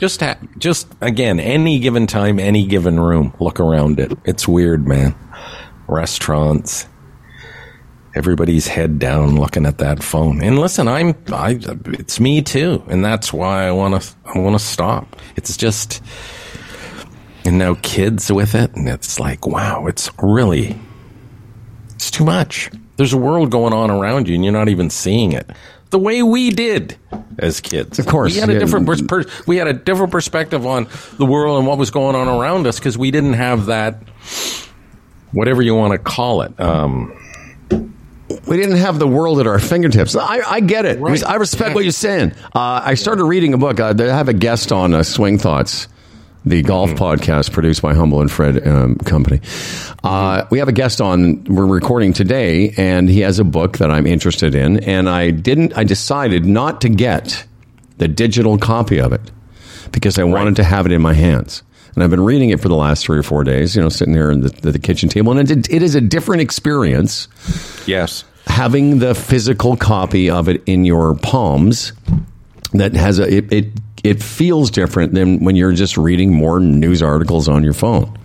Just, ha- just again, any given time, any given room, look around it. It's weird, man. Restaurants, everybody's head down, looking at that phone. And listen, I'm, I, it's me too, and that's why I want to, I want to stop. It's just. And now kids with it, and it's like, wow, it's really, it's too much. There's a world going on around you, and you're not even seeing it. The way we did as kids. Of course. We had a different, pers- per- we had a different perspective on the world and what was going on around us, because we didn't have that, whatever you want to call it. Um, we didn't have the world at our fingertips. I, I get it. Right. I respect yeah. what you're saying. Uh, I started reading a book. I have a guest on uh, Swing Thoughts, the golf mm-hmm. podcast produced by Humble and Fred um, Company. Uh, we have a guest on, we're recording today, and he has a book that I'm interested in, and I didn't, I decided not to get the digital copy of it because I right. wanted to have it in my hands. And I've been reading it for the last three or four days, you know, sitting here at the, the kitchen table, and it, it is a different experience. Yes. Having the physical copy of it in your palms that has a, it, it It feels different than when you're just reading more news articles on your phone.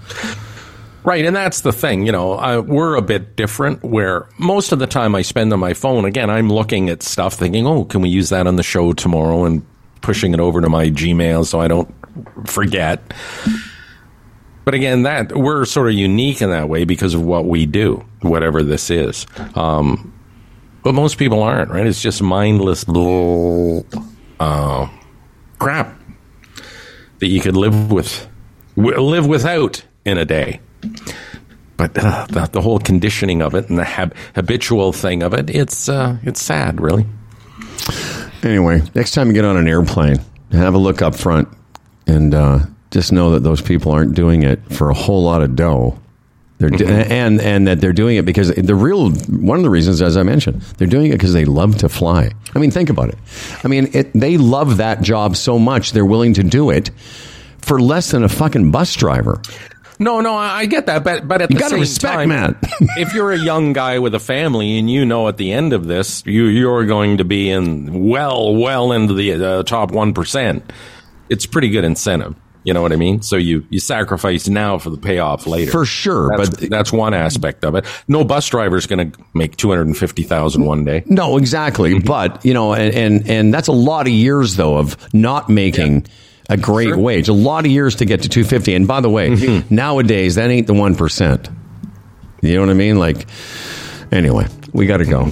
Right, and that's the thing, you know, I, we're a bit different where most of the time I spend on my phone, again, I'm looking at stuff thinking, oh, can we use that on the show tomorrow and pushing it over to my Gmail so I don't forget. But again, that we're sort of unique in that way because of what we do, whatever this is. Um, but most people aren't, right? It's just mindless little... Uh, crap that you could live with live without in a day, but uh, the, the whole conditioning of it and the hab- habitual thing of it, it's uh it's sad, really. Anyway, next time you get on an airplane, have a look up front and uh just know that those people aren't doing it for a whole lot of dough. They're do- mm-hmm. and and that they're doing it because the real one of the reasons, as I mentioned, they're doing it because they love to fly. I mean, think about it. I mean, it, they love that job so much they're willing to do it for less than a fucking bus driver. No, no, I get that, but but at you the same respect, time, man. If you're a young guy with a family and you know at the end of this you you're going to be in well well into the uh, top one percent, it's pretty good incentive. You know what I mean? So you, you sacrifice now for the payoff later. For sure. That's, but that's one aspect of it. No bus driver is going to make two hundred fifty thousand dollars one day. No, exactly. But, you know, and, and, and that's a lot of years, though, of not making yeah. a great sure. wage. A lot of years to get to two hundred fifty. And by the way, mm-hmm. nowadays, that ain't the one percent. You know what I mean? Like, anyway, we got to go.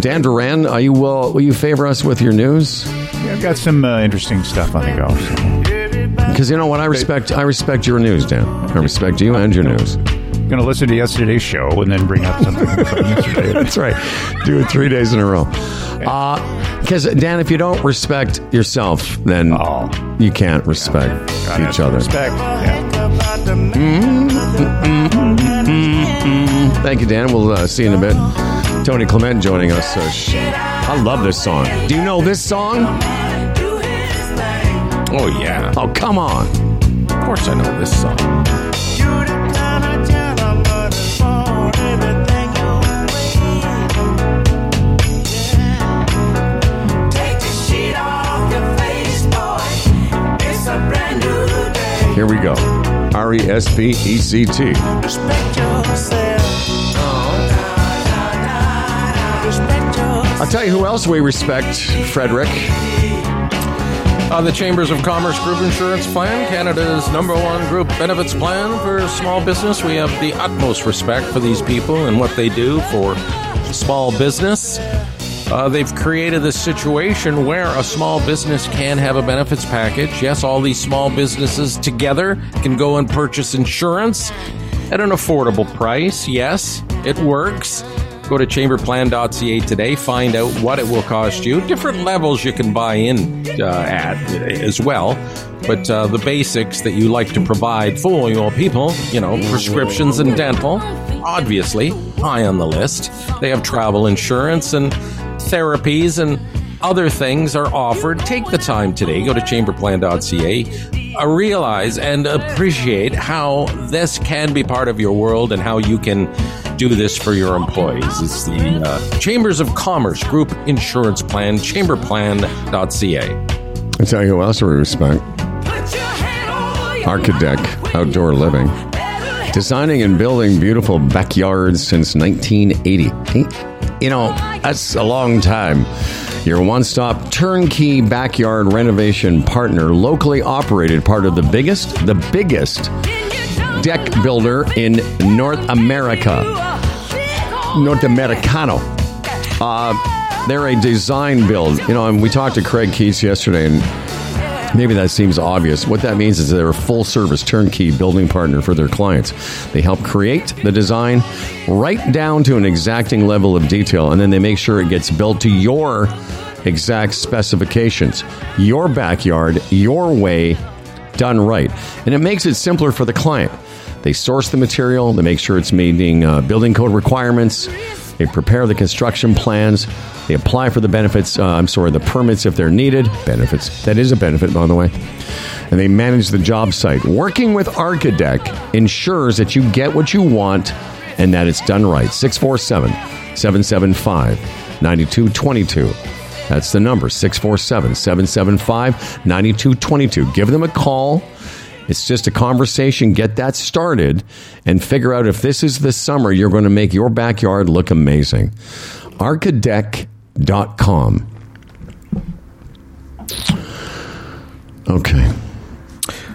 Dan Duran, are you uh, will you favor us with your news? Yeah, I've got some uh, interesting stuff on the go. So. Because you know what, I respect I respect your news, Dan. I respect you and your news. I'm going to listen to yesterday's show and then bring up something from yesterday. That's right. Do it three days in a row. Because, uh, Dan, if you don't respect yourself, then oh. you can't respect yeah. each other. Respect. Yeah. Mm-hmm. Mm-hmm. Mm-hmm. Thank you, Dan. We'll uh, see you in a bit. Tony Clement joining us. Uh, I love this song. Do you know this song? Oh, yeah. Oh, come on. Of course I know this song. Here we go. R E S P E C T. I'll tell you who else we respect, Frederick. Uh, the Chambers of Commerce Group Insurance Plan, Canada's number one group benefits plan for small business. We have the utmost respect for these people and what they do for small business. Uh, they've created a situation where a small business can have a benefits package. Yes, all these small businesses together can go and purchase insurance at an affordable price. Yes, it works. Go to chamber plan dot c a today. Find out what it will cost you. Different levels you can buy in uh, at as well. But uh, the basics that you like to provide for your people, you know, prescriptions and dental, obviously high on the list. They have travel insurance and therapies and other things are offered. Take the time today. Go to chamber plan dot c a. Uh, realize and appreciate how this can be part of your world and how you can do this for your employees. It's the uh, Chambers of Commerce Group Insurance Plan, chamber plan dot c a. I tell you who else we respect. Architect, outdoor living. Designing and building beautiful backyards since nineteen eighty. You know, that's a long time. Your one-stop turnkey backyard renovation partner, locally operated, part of the biggest, the biggest deck builder in North America. North Americano. Uh, they're a design build. You know, and we talked to Craig Keats yesterday, and maybe that seems obvious. What that means is they're a full-service turnkey building partner for their clients. They help create the design right down to an exacting level of detail, and then they make sure it gets built to your exact specifications. Your backyard, your way, done right. And it makes it simpler for the client. They source the material. They make sure it's meeting uh, building code requirements. They prepare the construction plans. They apply for the benefits. Uh, I'm sorry, the permits if they're needed. Benefits. That is a benefit, by the way. And they manage the job site. Working with Archidec ensures that you get what you want and that it's done right. six four seven, seven seven five, nine two two two. That's the number, six four seven, seven seven five, nine two two two. Give them a call. It's just a conversation. Get that started and figure out if this is the summer you're going to make your backyard look amazing. archidec dot com. Okay.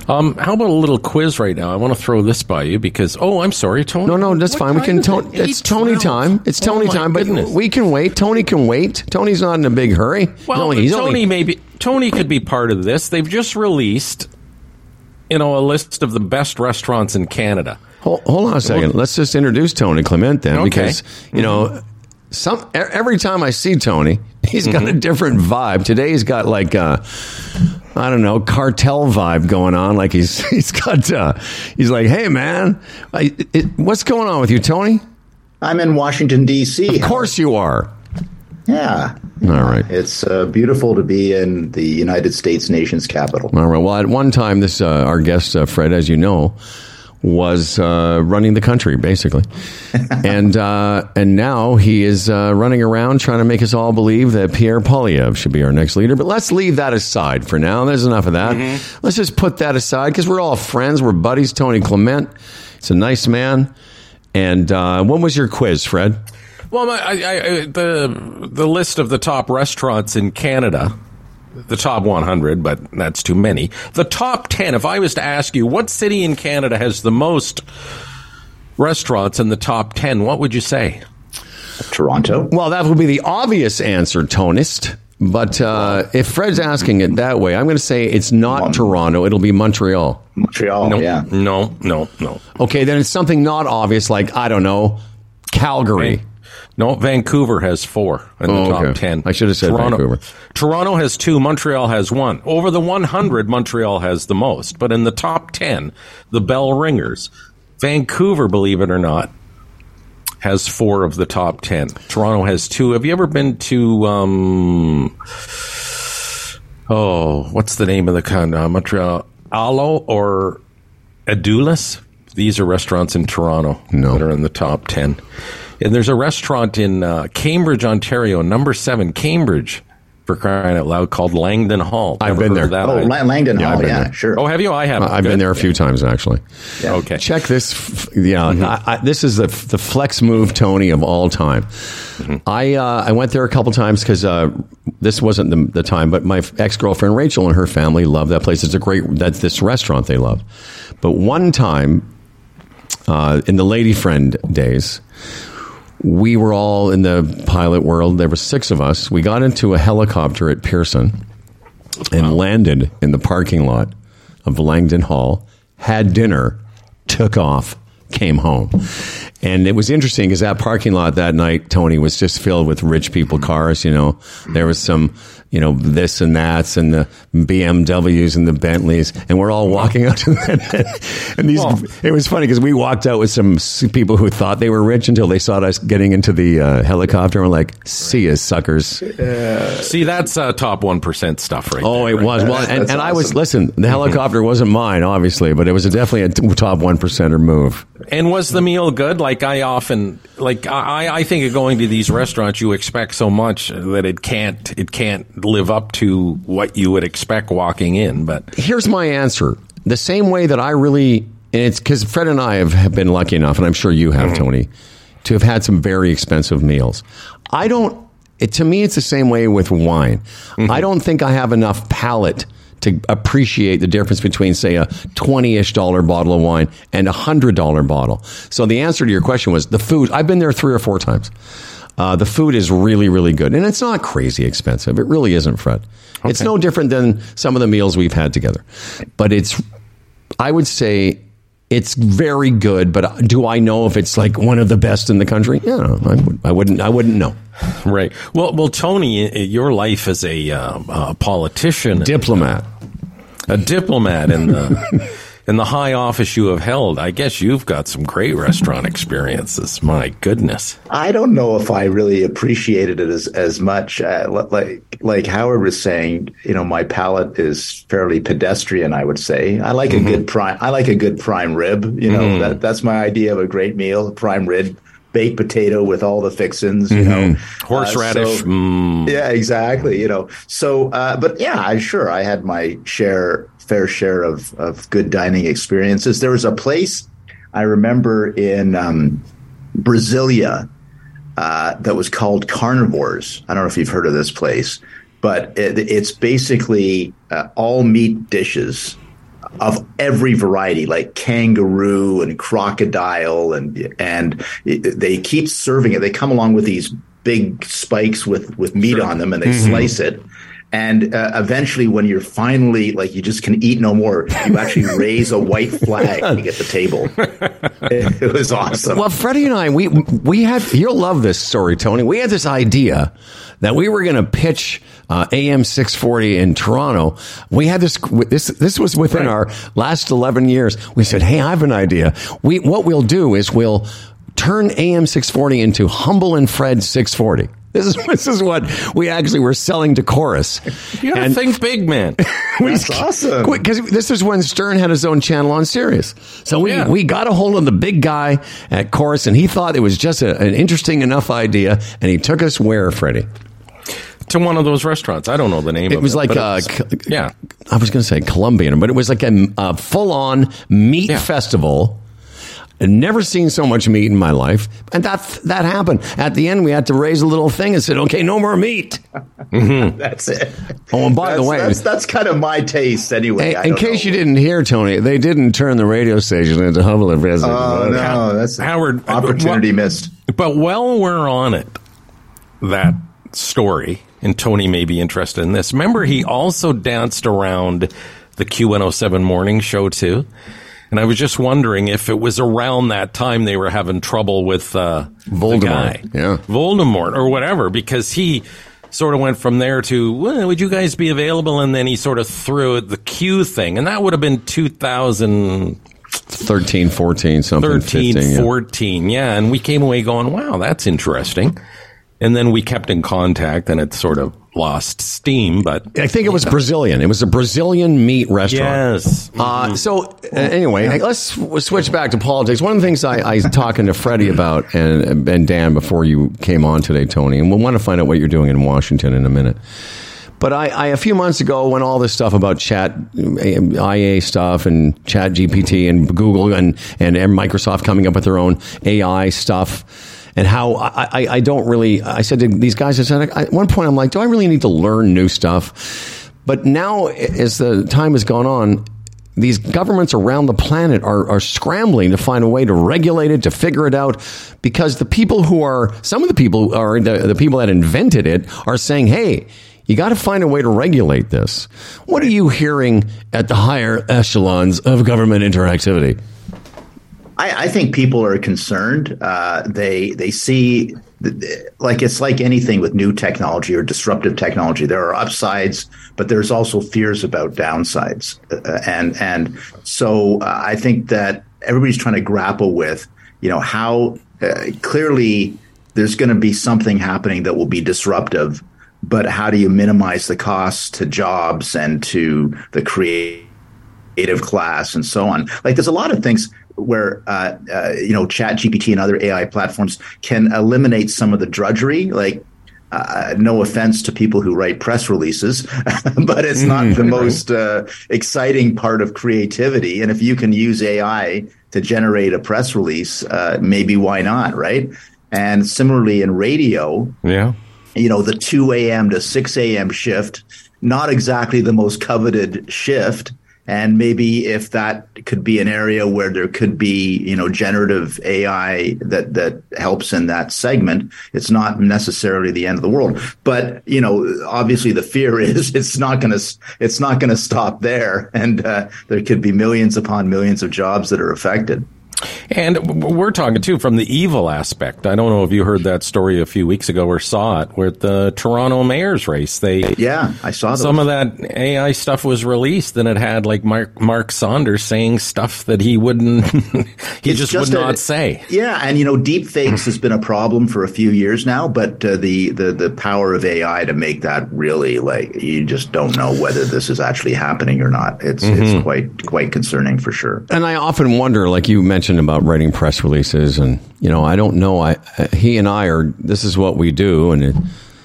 Um, how about a little quiz right now? I want to throw this by you because, oh, I'm sorry, Tony. No, no, that's what fine. We can. To- it? It's Tony time. It's Tony oh, time, but goodness. We can wait. Tony can wait. Tony's not in a big hurry. Well, no, he's Tony only- maybe Tony could be part of this. They've just released, you know, a list of the best restaurants in Canada. Hold, hold on a second. Well, let's just introduce Tony Clement then, okay. because you mm-hmm. know, some every time I see Tony, he's got mm-hmm. a different vibe. Today he's got like. Uh, I don't know, cartel vibe going on. Like he's he's got, uh, he's like, hey, man, I, it, what's going on with you, Tony? I'm in Washington, D C. Of course you are. Yeah. All right. It's uh, beautiful to be in the United States, nation's capital. All right. Well, at one time, this uh, our guest, uh, Fred, as you know, was uh, running the country, basically. and uh, and now he is uh, running around trying to make us all believe that Pierre Poilievre should be our next leader. But let's leave that aside for now. There's enough of that. Mm-hmm. Let's just put that aside because we're all friends. We're buddies. Tony Clement, he's a nice man. And uh, what was your quiz, Fred? Well, I, I, I, the the list of the top restaurants in Canada, the top one hundred, but that's too many. The top ten, if I was to ask you, what city in Canada has the most restaurants in the top ten, what would you say? Toronto. Well, that would be the obvious answer, Tonist. But uh, if Fred's asking it that way, I'm going to say it's not Mon- Toronto. It'll be Montreal. Montreal, no, yeah. No, no, no. Okay, then it's something not obvious like, I don't know, Calgary. Right. No, Vancouver has four in oh, the top okay. ten. I should have said Toronto. Vancouver. Toronto has two. Montreal has one. Over the one hundred, Montreal has the most. But in the top ten, the bell ringers. Vancouver, believe it or not, has four of the top ten. Toronto has two. Have you ever been to... Um, oh, what's the name of the kind? Uh, Montreal? Alo or Adulis? These are restaurants in Toronto no. that are in the top ten. And there's a restaurant in uh, Cambridge, Ontario, number seven, Cambridge, for crying out loud, called Langdon Hall. I've been there. That oh, La- Langdon yeah, Hall, yeah, there. Sure. Oh, have you? I haven't. Uh, I've Good. been there a few yeah. times, actually. Yeah. Okay. Check this. F- yeah, mm-hmm. I, I, this is the the flex move, Tony, of all time. Mm-hmm. I uh, I went there a couple times because uh, this wasn't the, the time, but my ex-girlfriend Rachel and her family love that place. It's a great, that's this restaurant they love. But one time, uh, in the lady friend days, we were all in the pilot world. There were six of us. We got into a helicopter at Pearson and wow. landed in the parking lot of Langdon Hall, had dinner, took off, came home. And it was interesting because that parking lot that night, Tony, was just filled with rich people cars. You know, there was some, you know, this and that's and the B M Ws and the Bentleys. And we're all walking out to that. And these, well, it was funny because we walked out with some people who thought they were rich until they saw us getting into the uh, helicopter. And we're like, see you, suckers. Uh, see, that's uh, top one percent stuff right Oh, there, it right? was. Well, that's, and, that's and awesome. I was, listen, the helicopter wasn't mine, obviously, but it was definitely a top one percenter move. And was the meal good? Like I often, like I, I think of going to these restaurants, you expect so much that it can't, it can't live up to what you would expect walking in. But here's my answer: the same way that I really, and it's because Fred and I have been lucky enough, and I'm sure you have, mm-hmm. Tony, to have had some very expensive meals. I don't. It, to me, it's the same way with wine. Mm-hmm. I don't think I have enough palate to appreciate the difference between, say, a twenty-ish dollar bottle of wine and a hundred dollar bottle. So the answer to your question was the food. I've been there three or four times. Uh, the food is really, really good. And it's not crazy expensive. It really isn't, Fred. Okay. It's no different than some of the meals we've had together. But it's, I would say, it's very good. But do I know if it's like one of the best in the country? Yeah, I, would, I wouldn't. I wouldn't know. Right. Well, well, Tony, your life as a uh, uh, politician, diplomat, a, a diplomat in the in the high office you have held, I guess you've got some great restaurant experiences. My goodness, I don't know if I really appreciated it as as much. Uh, like like Howard was saying, you know, my palate is fairly pedestrian. I would say I like mm-hmm. a good prime. I like a good prime rib. You know, mm-hmm. that that's my idea of a great meal: prime rib. Baked potato with all the fixins, you mm-hmm. know, horseradish. Uh, so, mm. Yeah, exactly. You know, so uh, but yeah, I sure I had my share, fair share of, of good dining experiences. There was a place I remember in um, Brasilia uh, that was called Carnivores. I don't know if you've heard of this place, but it, it's basically uh, all meat dishes of every variety, like kangaroo and crocodile, and and they keep serving it. They come along with these big spikes with, with meat sure. on them, and they mm-hmm. slice it. And uh, eventually, when you're finally, like, you just can eat no more, you actually raise a white flag to get the table. It, it was awesome. Well, Freddie and I, we we had, you'll love this story, Tony. We had this idea that we were going to pitch uh, A M six forty in Toronto. We had this, this this was within right. our last eleven years. We said, hey, I have an idea. We What we'll do is we'll turn A M six forty into Humble and Fred six forty. This is this is what we actually were selling to Chorus. You gotta and think big, man. we, That's awesome. Because this is when Stern had his own channel on Sirius. So we, yeah. we got a hold of the big guy at Chorus, and he thought it was just a, an interesting enough idea, and he took us where, Freddie? To one of those restaurants. I don't know the name it of was it. Like, uh, it was like, yeah. I was going to say Colombian, but it was like a, a full-on meat yeah. festival. I'd never seen so much meat in my life. And that that happened. At the end, we had to raise a little thing and said, okay, no more meat. Mm-hmm. That's it. Oh, and by that's, the way. That's, that's kind of my taste anyway. A, in case know. you didn't hear, Tony, they didn't turn the radio station into Hubble and Resident. Oh, no. That's Howard, opportunity but, missed. But while we're on it, that story, and Tony may be interested in this. Remember, he also danced around the Q one oh seven morning show, too. And I was just wondering if it was around that time they were having trouble with uh, Voldemort. The guy. Yeah. Voldemort or whatever, because he sort of went from there to, well, would you guys be available? And then he sort of threw at the Q thing. And that would have been two thousand thirteen, fourteen, something. thirteen, fifteen, fourteen, yeah. yeah. And we came away going, wow, that's interesting. And then we kept in contact, and it sort of lost steam. But I think it was Brazilian. It was a Brazilian meat restaurant. Yes. Uh, so uh, anyway, yeah. let's switch back to politics. One of the things I, I was talking to Freddie about and, and Dan before you came on today, Tony, and we'll want to find out what you're doing in Washington in a minute. But I, I a few months ago, when all this stuff about chat, I A stuff and Chat G P T and Google and, and Microsoft coming up with their own A I stuff, and how I, I, I don't really, I said to these guys, I said, I, at one point I'm like, do I really need to learn new stuff? But now, as the time has gone on, these governments around the planet are, are scrambling to find a way to regulate it, to figure it out, because the people who are, some of the people are, the, the people that invented it are saying, hey, you got to find a way to regulate this. What are you hearing at the higher echelons of government interactivity? I, I think people are concerned. Uh, they they see like it's like anything with new technology or disruptive technology. There are upsides, but there's also fears about downsides. Uh, and and so uh, I think that everybody's trying to grapple with, you know, how uh, clearly there's going to be something happening that will be disruptive. But how do you minimize the costs to jobs and to the creative class and so on? Like there's a lot of things where, uh, uh, you know, Chat G P T and other A I platforms can eliminate some of the drudgery, like uh, no offense to people who write press releases, but it's not mm, the right. most uh, exciting part of creativity. And if you can use A I to generate a press release, uh, maybe why not, right? And similarly in radio, yeah, you know, the two a.m. to six a.m. shift, not exactly the most coveted shift. And maybe if that could be an area where there could be, you know, generative A I that, that helps in that segment, it's not necessarily the end of the world. But, you know, obviously the fear is it's not going to it's not going to stop there. And uh, there could be millions upon millions of jobs that are affected. And we're talking, too, from the evil aspect. I don't know if you heard that story a few weeks ago or saw it with the Toronto mayor's race. They Yeah, I saw those. Some of that A I stuff was released, and it had, like, Mark, Mark Saunders saying stuff that he wouldn't, he just, just would a, not say. Yeah, and, you know, deep fakes has been a problem for a few years now, but uh, the, the, the power of A I to make that really, like, you just don't know whether this is actually happening or not. It's, mm-hmm. it's quite, quite concerning for sure. And I often wonder, like you mentioned, about writing press releases, and you know, I don't know. I he and I are. This is what we do, and it,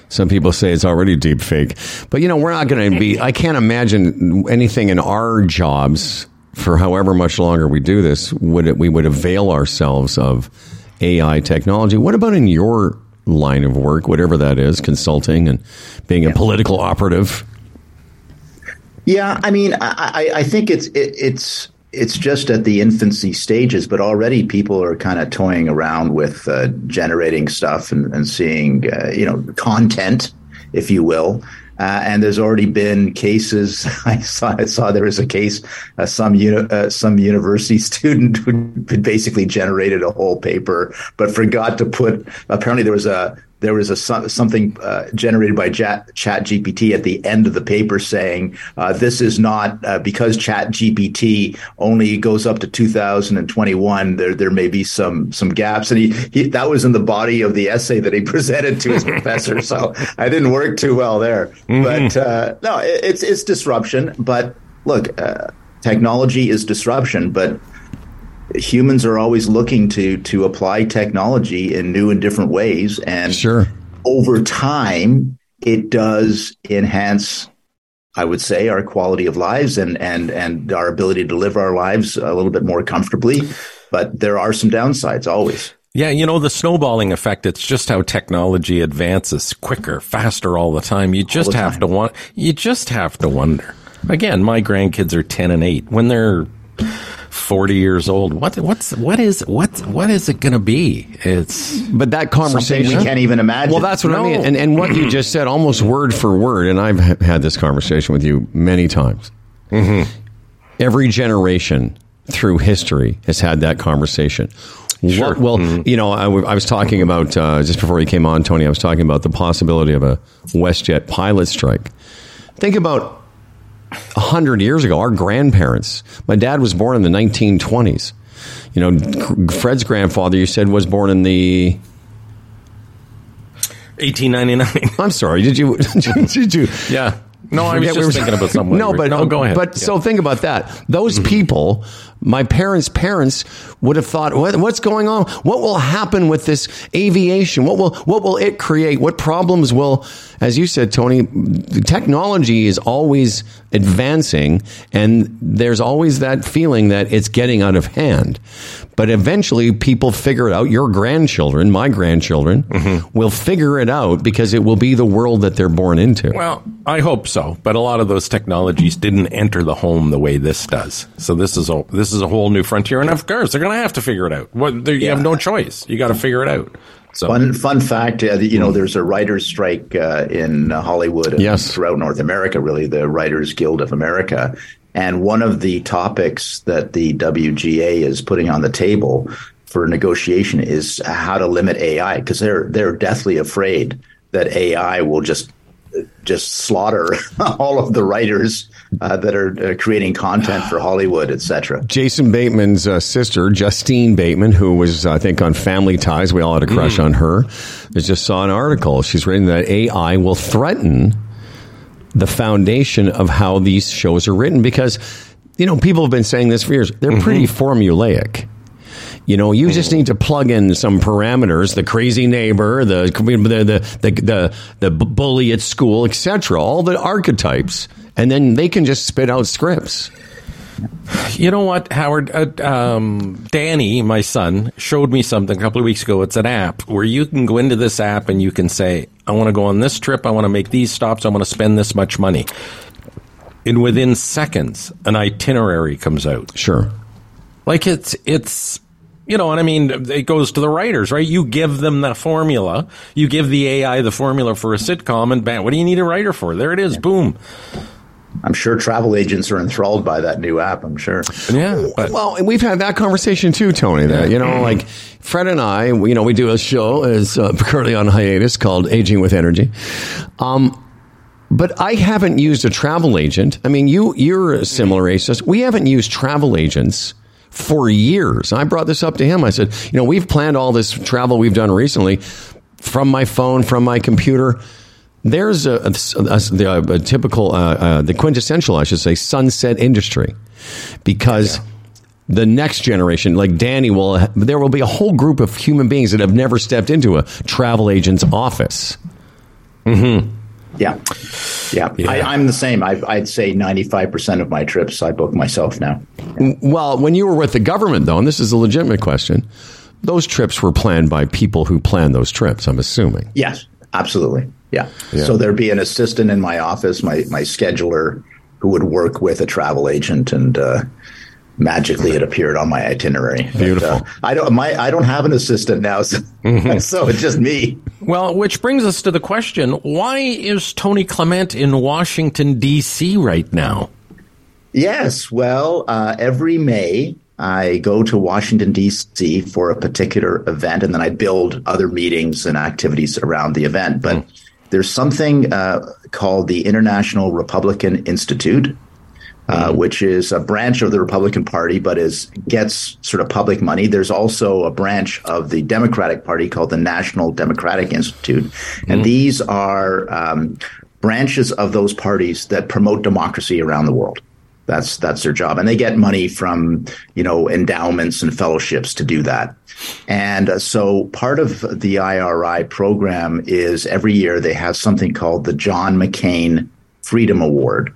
some people say it's already deep fake. But you know, we're not going to be. I can't imagine anything in our jobs for however much longer we do this. Would it, we would avail ourselves of A I technology? What about in your line of work, whatever that is, consulting and being a political operative? Yeah, I mean, I, I think it's it, it's. It's just at the infancy stages, but already people are kind of toying around with uh, generating stuff and, and seeing, uh, you know, content, if you will. Uh, and there's already been cases. I saw, I saw there was a case, uh, some uni, uh, some university student who basically generated a whole paper, but forgot to put. Apparently, there was a. there was a something uh, generated by Chat G P T at the end of the paper saying uh, this is not uh, because Chat G P T only goes up to two thousand twenty-one. There there may be some some gaps, and he, he that was in the body of the essay that he presented to his professor. So I didn't work too well there, mm-hmm. but uh, no, it, it's it's disruption. But look, uh, technology is disruption, but humans are always looking to to apply technology in new and different ways, and sure. over time, it does enhance, I would say, our quality of lives and and and our ability to live our lives a little bit more comfortably. But there are some downsides always. Yeah, you know, the snowballing effect, it's just how technology advances quicker, faster all the time. You just have to want. You just have to wonder. Again, my grandkids are ten and eight. When they're forty years old. What what's what is what what is it going to be? It's but that conversation we can't even imagine. Well, that's what no. I mean. And and what you just said, almost word for word. And I've had this conversation with you many times. Mm-hmm. Every generation through history has had that conversation. Sure. What, well, mm-hmm. you know, I, w- I was talking about uh, just before you came on, Tony. I was talking about the possibility of a WestJet pilot strike. Think about. A hundred years ago, our grandparents, my dad was born in the nineteen twenties. You know, Fred's grandfather, you said, was born in the... eighteen ninety-nine. I'm sorry. Did you? Did you? Yeah. No, I was just we were, thinking about something. No, but no, go ahead. But yeah. So think about that. Those mm-hmm. people, my parents' parents, would have thought, what, "What's going on? What will happen with this aviation? What will what will it create? What problems will?" As you said, Tony, technology is always advancing, and there's always that feeling that it's getting out of hand. But eventually, people figure it out. Your grandchildren, my grandchildren, mm-hmm. will figure it out because it will be the world that they're born into. Well, I hope so. So, but a lot of those technologies didn't enter the home the way this does. So this is a this is a whole new frontier, and of course, they're going to have to figure it out. Well, yeah. You have no choice; you got to figure it out. So, fun, fun fact: uh, you know, there's a writers' strike uh, in Hollywood and yes. throughout North America. Really, the Writers Guild of America, and one of the topics that the W G A is putting on the table for negotiation is how to limit A I, because they're they're deathly afraid that A I will just just slaughter all of the writers uh, that are uh, creating content for Hollywood, et cetera. Jason Bateman's uh, sister, Justine Bateman, who was, I think, on Family Ties. We all had a crush mm. on her. I just saw an article. She's written that A I will threaten the foundation of how these shows are written because, you know, people have been saying this for years. They're mm-hmm. pretty formulaic. You know, you just need to plug in some parameters, the crazy neighbor, the the the the, the bully at school, et cetera, all the archetypes, and then they can just spit out scripts. You know what, Howard? Uh, um, Danny, my son, showed me something a couple of weeks ago. It's an app where you can go into this app and you can say, I want to go on this trip. I want to make these stops. I want to spend this much money. And within seconds, an itinerary comes out. Sure. Like it's it's. You know, and I mean, it goes to the writers, right? You give them the formula. You give the A I the formula for a sitcom, and bam, what do you need a writer for? There it is. Boom. I'm sure travel agents are enthralled by that new app, I'm sure. Yeah. But. Well, and we've had that conversation too, Tony, that, you know, like Fred and I, you know, we do a show is uh, currently on hiatus called Aging with Energy. Um, But I haven't used a travel agent. I mean, you, you're a similar age. We haven't used travel agents for years. I brought this up to him. I said, you know, we've planned all this travel we've done recently from my phone, from my computer. There's a, a, a, a typical, uh, uh, the quintessential, I should say, sunset industry, because yeah. the next generation, like Danny, will there will be a whole group of human beings that have never stepped into a travel agent's office. Mm-hmm. Yeah. Yeah. yeah. I, I'm the same. I, I'd say ninety-five percent of my trips I book myself now. Yeah. Well, when you were with the government, though, and this is a legitimate question, those trips were planned by people who planned those trips, I'm assuming. Yes, absolutely. Yeah. yeah. So there'd be an assistant in my office, my, my scheduler, who would work with a travel agent, and uh, magically it appeared on my itinerary. Beautiful. But, uh, I don't my I don't have an assistant now, so, mm-hmm. so it's just me. Well, which brings us to the question, why is Tony Clement in Washington, D C right now? Yes, well, uh, every May, I go to Washington, D C for a particular event, and then I build other meetings and activities around the event. But mm. there's something uh, called the International Republican Institute, uh, mm. which is a branch of the Republican Party, but is gets sort of public money. There's also a branch of the Democratic Party called the National Democratic Institute. Mm. And these are um, branches of those parties that promote democracy around the world. That's that's their job. And they get money from, you know, endowments and fellowships to do that. And uh, so part of the I R I program is every year they have something called the John McCain Freedom Award.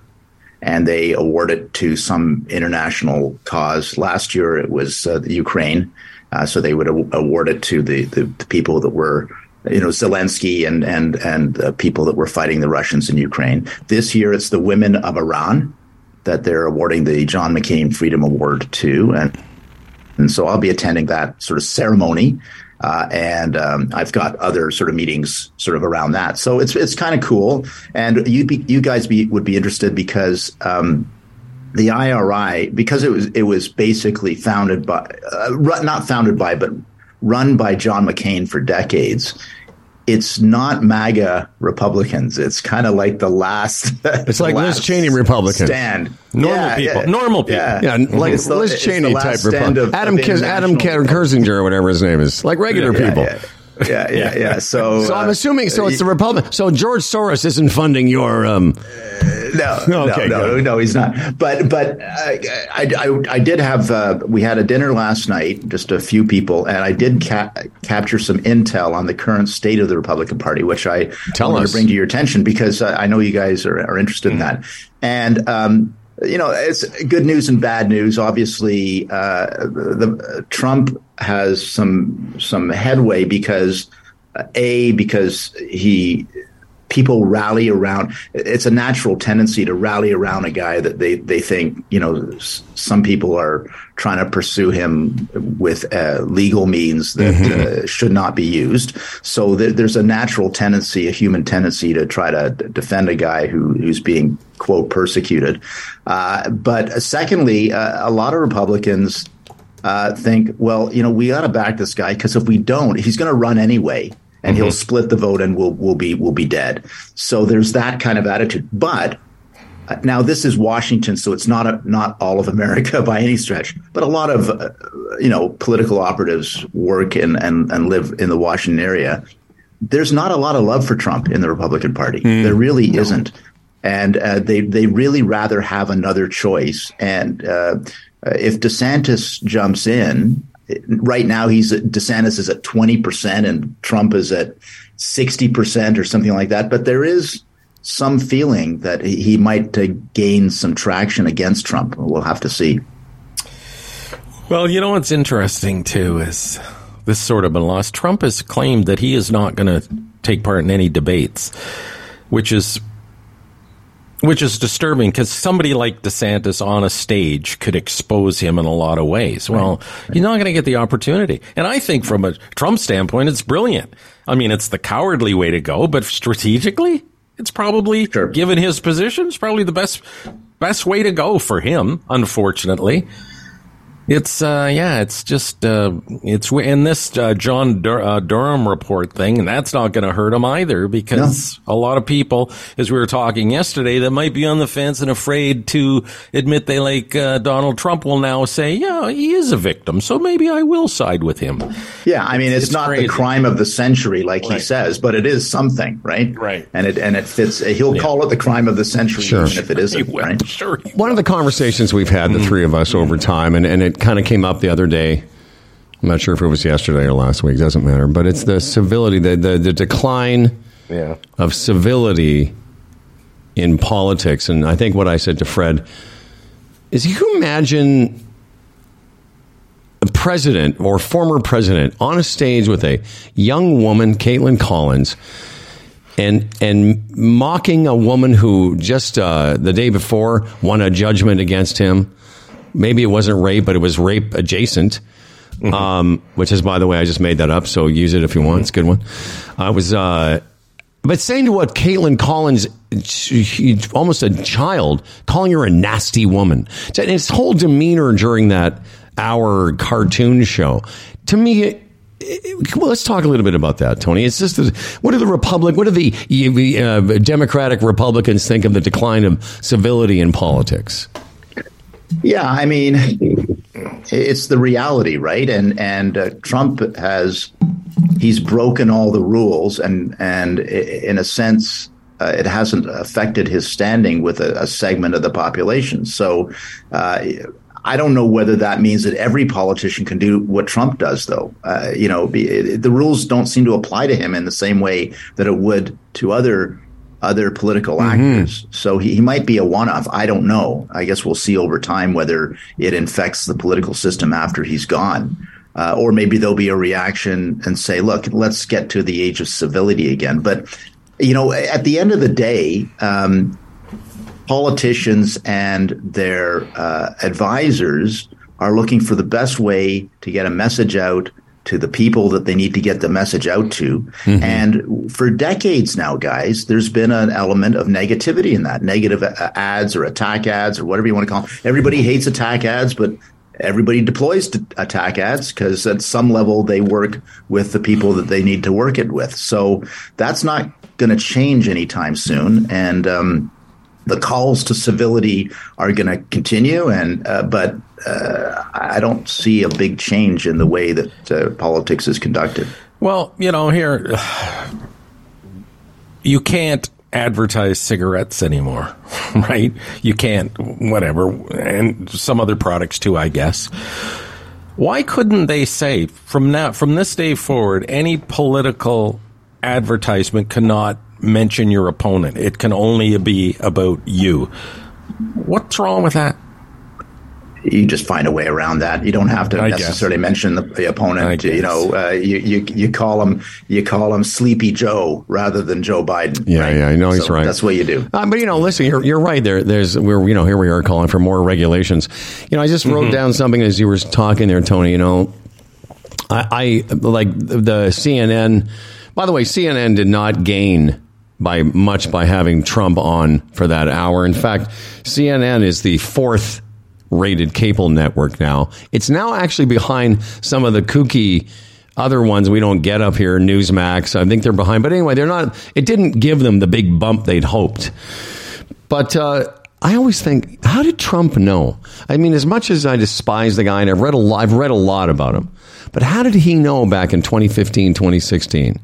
And they award it to some international cause. Last year it was uh, the Ukraine. Uh, so they would a- award it to the, the, the people that were, you know, Zelensky and, and, and the people that were fighting the Russians in Ukraine. This year it's the women of Iran that they're awarding the John McCain Freedom Award to. And and so I'll be attending that sort of ceremony. Uh, and um, I've got other sort of meetings sort of around that. So it's it's kind of cool. And you be, you guys be, would be interested because um, the I R I, because it was it was basically founded by, uh, not founded by, but run by John McCain for decades. It's not MAGA Republicans. It's kind of like the last. It's the like last Liz Cheney Republicans. Stand. Normal yeah, people. Yeah, normal people. Yeah, yeah like it's the, Liz Cheney type Republicans. Adam of K- Adam Kersinger or whatever his name is. Like regular yeah, people. Yeah, yeah, yeah. yeah, yeah. So, so uh, I'm assuming. So it's the Republic. So George Soros isn't funding your. Um, No, okay, no, no, no, he's not. But but I, I, I did have uh, we had a dinner last night, just a few people, and I did ca- capture some intel on the current state of the Republican Party, which I want to bring to your attention because uh, I know you guys are, are interested mm-hmm. in that. And, um, you know, it's good news and bad news. Obviously, uh, the uh, Trump has some some headway because uh, A, because he. People rally around. It's a natural tendency to rally around a guy that they, they think, you know, some people are trying to pursue him with uh, legal means that mm-hmm. uh, should not be used. So th- there's a natural tendency, a human tendency to try to d- defend a guy who, who's being, quote, persecuted. Uh, but secondly, uh, a lot of Republicans uh, think, well, you know, we got to back this guy because if we don't, he's going to run anyway. And mm-hmm. he'll split the vote and we'll, we'll be we'll be dead. So there's that kind of attitude. But uh, now this is Washington, so it's not a, not all of America by any stretch. But a lot of, uh, you know, political operatives work and, and, and live in the Washington area. There's not a lot of love for Trump in the Republican Party. Mm. There really no. isn't. And uh, they, they really rather have another choice. And uh, if DeSantis jumps in. Right now, he's DeSantis is at twenty percent and Trump is at sixty percent or something like that. But there is some feeling that he might uh, gain some traction against Trump. We'll have to see. Well, you know, what's interesting, too, is this sort of been lost. Trump has claimed that he is not going to take part in any debates, which is Which is disturbing because somebody like DeSantis on a stage could expose him in a lot of ways. Well, right, right. You're not going to get the opportunity. And I think from a Trump standpoint, it's brilliant. I mean, it's the cowardly way to go, but strategically, it's probably, sure. given his position, it's probably the best best way to go for him, unfortunately. It's, uh, yeah, it's just, uh, it's in this uh, John Dur- uh, Durham report thing, and that's not going to hurt him either because no. a lot of people, as we were talking yesterday, that might be on the fence and afraid to admit they like uh, Donald Trump will now say, yeah, he is a victim, so maybe I will side with him. Yeah, I mean, it's, it's not crazy. The crime of the century, like right. he says, but it is something, right? Right. And it and it fits, he'll yeah. call it the crime of the century sure. even if it isn't, he will. Right? Sure. One of the conversations we've had, the three of us, over time, and, and it kind of came up the other day. I'm not sure if it was yesterday or last week. Doesn't matter. But it's the civility, the the, the decline yeah. of civility in politics. And I think what I said to Fred is, you imagine a president or former president on a stage with a young woman, Caitlin Collins, and and mocking a woman who just uh, the day before won a judgment against him. Maybe it wasn't rape, but it was rape adjacent, mm-hmm. um, which is, by the way, I just made that up. So use it if you want. It's a good one. I was uh, But saying to what Caitlin Collins, she's almost a child, calling her a nasty woman. His whole demeanor during that hour cartoon show, to me, it, it, well, let's talk a little bit about that, Tony. It's just that, what do the Republic, what do the uh, Democratic Republicans think of the decline of civility in politics? Yeah, I mean, it's the reality, right? And and uh, Trump has, he's broken all the rules, and and in a sense, uh, it hasn't affected his standing with a, a segment of the population. So uh, I don't know whether that means that every politician can do what Trump does, though. Uh, you know, be, the rules don't seem to apply to him in the same way that it would to other other political actors. Mm-hmm. So he, he might be a one-off. I don't know. I guess we'll see over time whether it infects the political system after he's gone. Uh, or maybe there'll be a reaction and say, look, let's get to the age of civility again. But, you know, at the end of the day, um, politicians and their uh, advisors are looking for the best way to get a message out to the people that they need to get the message out to. Mm-hmm. And for decades now, guys, there's been an element of negativity in that. Negative ads or attack ads or whatever you want to call them. Everybody hates attack ads, but everybody deploys to attack ads because at some level they work with the people that they need to work it with. So that's not going to change anytime soon. And um, the calls to civility are going to continue. And uh, but uh, I don't see a big change in the way that uh, politics is conducted. Well, you know, here you can't advertise cigarettes anymore, right? You can't, whatever, and some other products too, I guess. Why couldn't they say from now, from this day forward, any political advertisement cannot mention your opponent? It can only be about you. What's wrong with that? You just find a way around that. You don't have to I necessarily guess. mention the, the opponent. You know, uh, you, you you call him you call him Sleepy Joe rather than Joe Biden. Yeah, right? yeah, I know so he's right. That's what you do. Uh, but you know, listen, you're you're right. There, there's we're you know here we are calling for more regulations. You know, I just wrote mm-hmm. down something as you were talking there, Tony. You know, I, I like the C N N. By the way, C N N did not gain by much by having Trump on for that hour. In fact, C N N is the fourth rated cable network now. It's now actually behind some of the kooky other ones we don't get up here, Newsmax. I think they're behind. But anyway, they're not. It didn't give them the big bump they'd hoped. But uh, I always think, how did Trump know? I mean, as much as I despise the guy, and I've read a, I've read a lot about him, but how did he know back in twenty fifteen, twenty sixteen,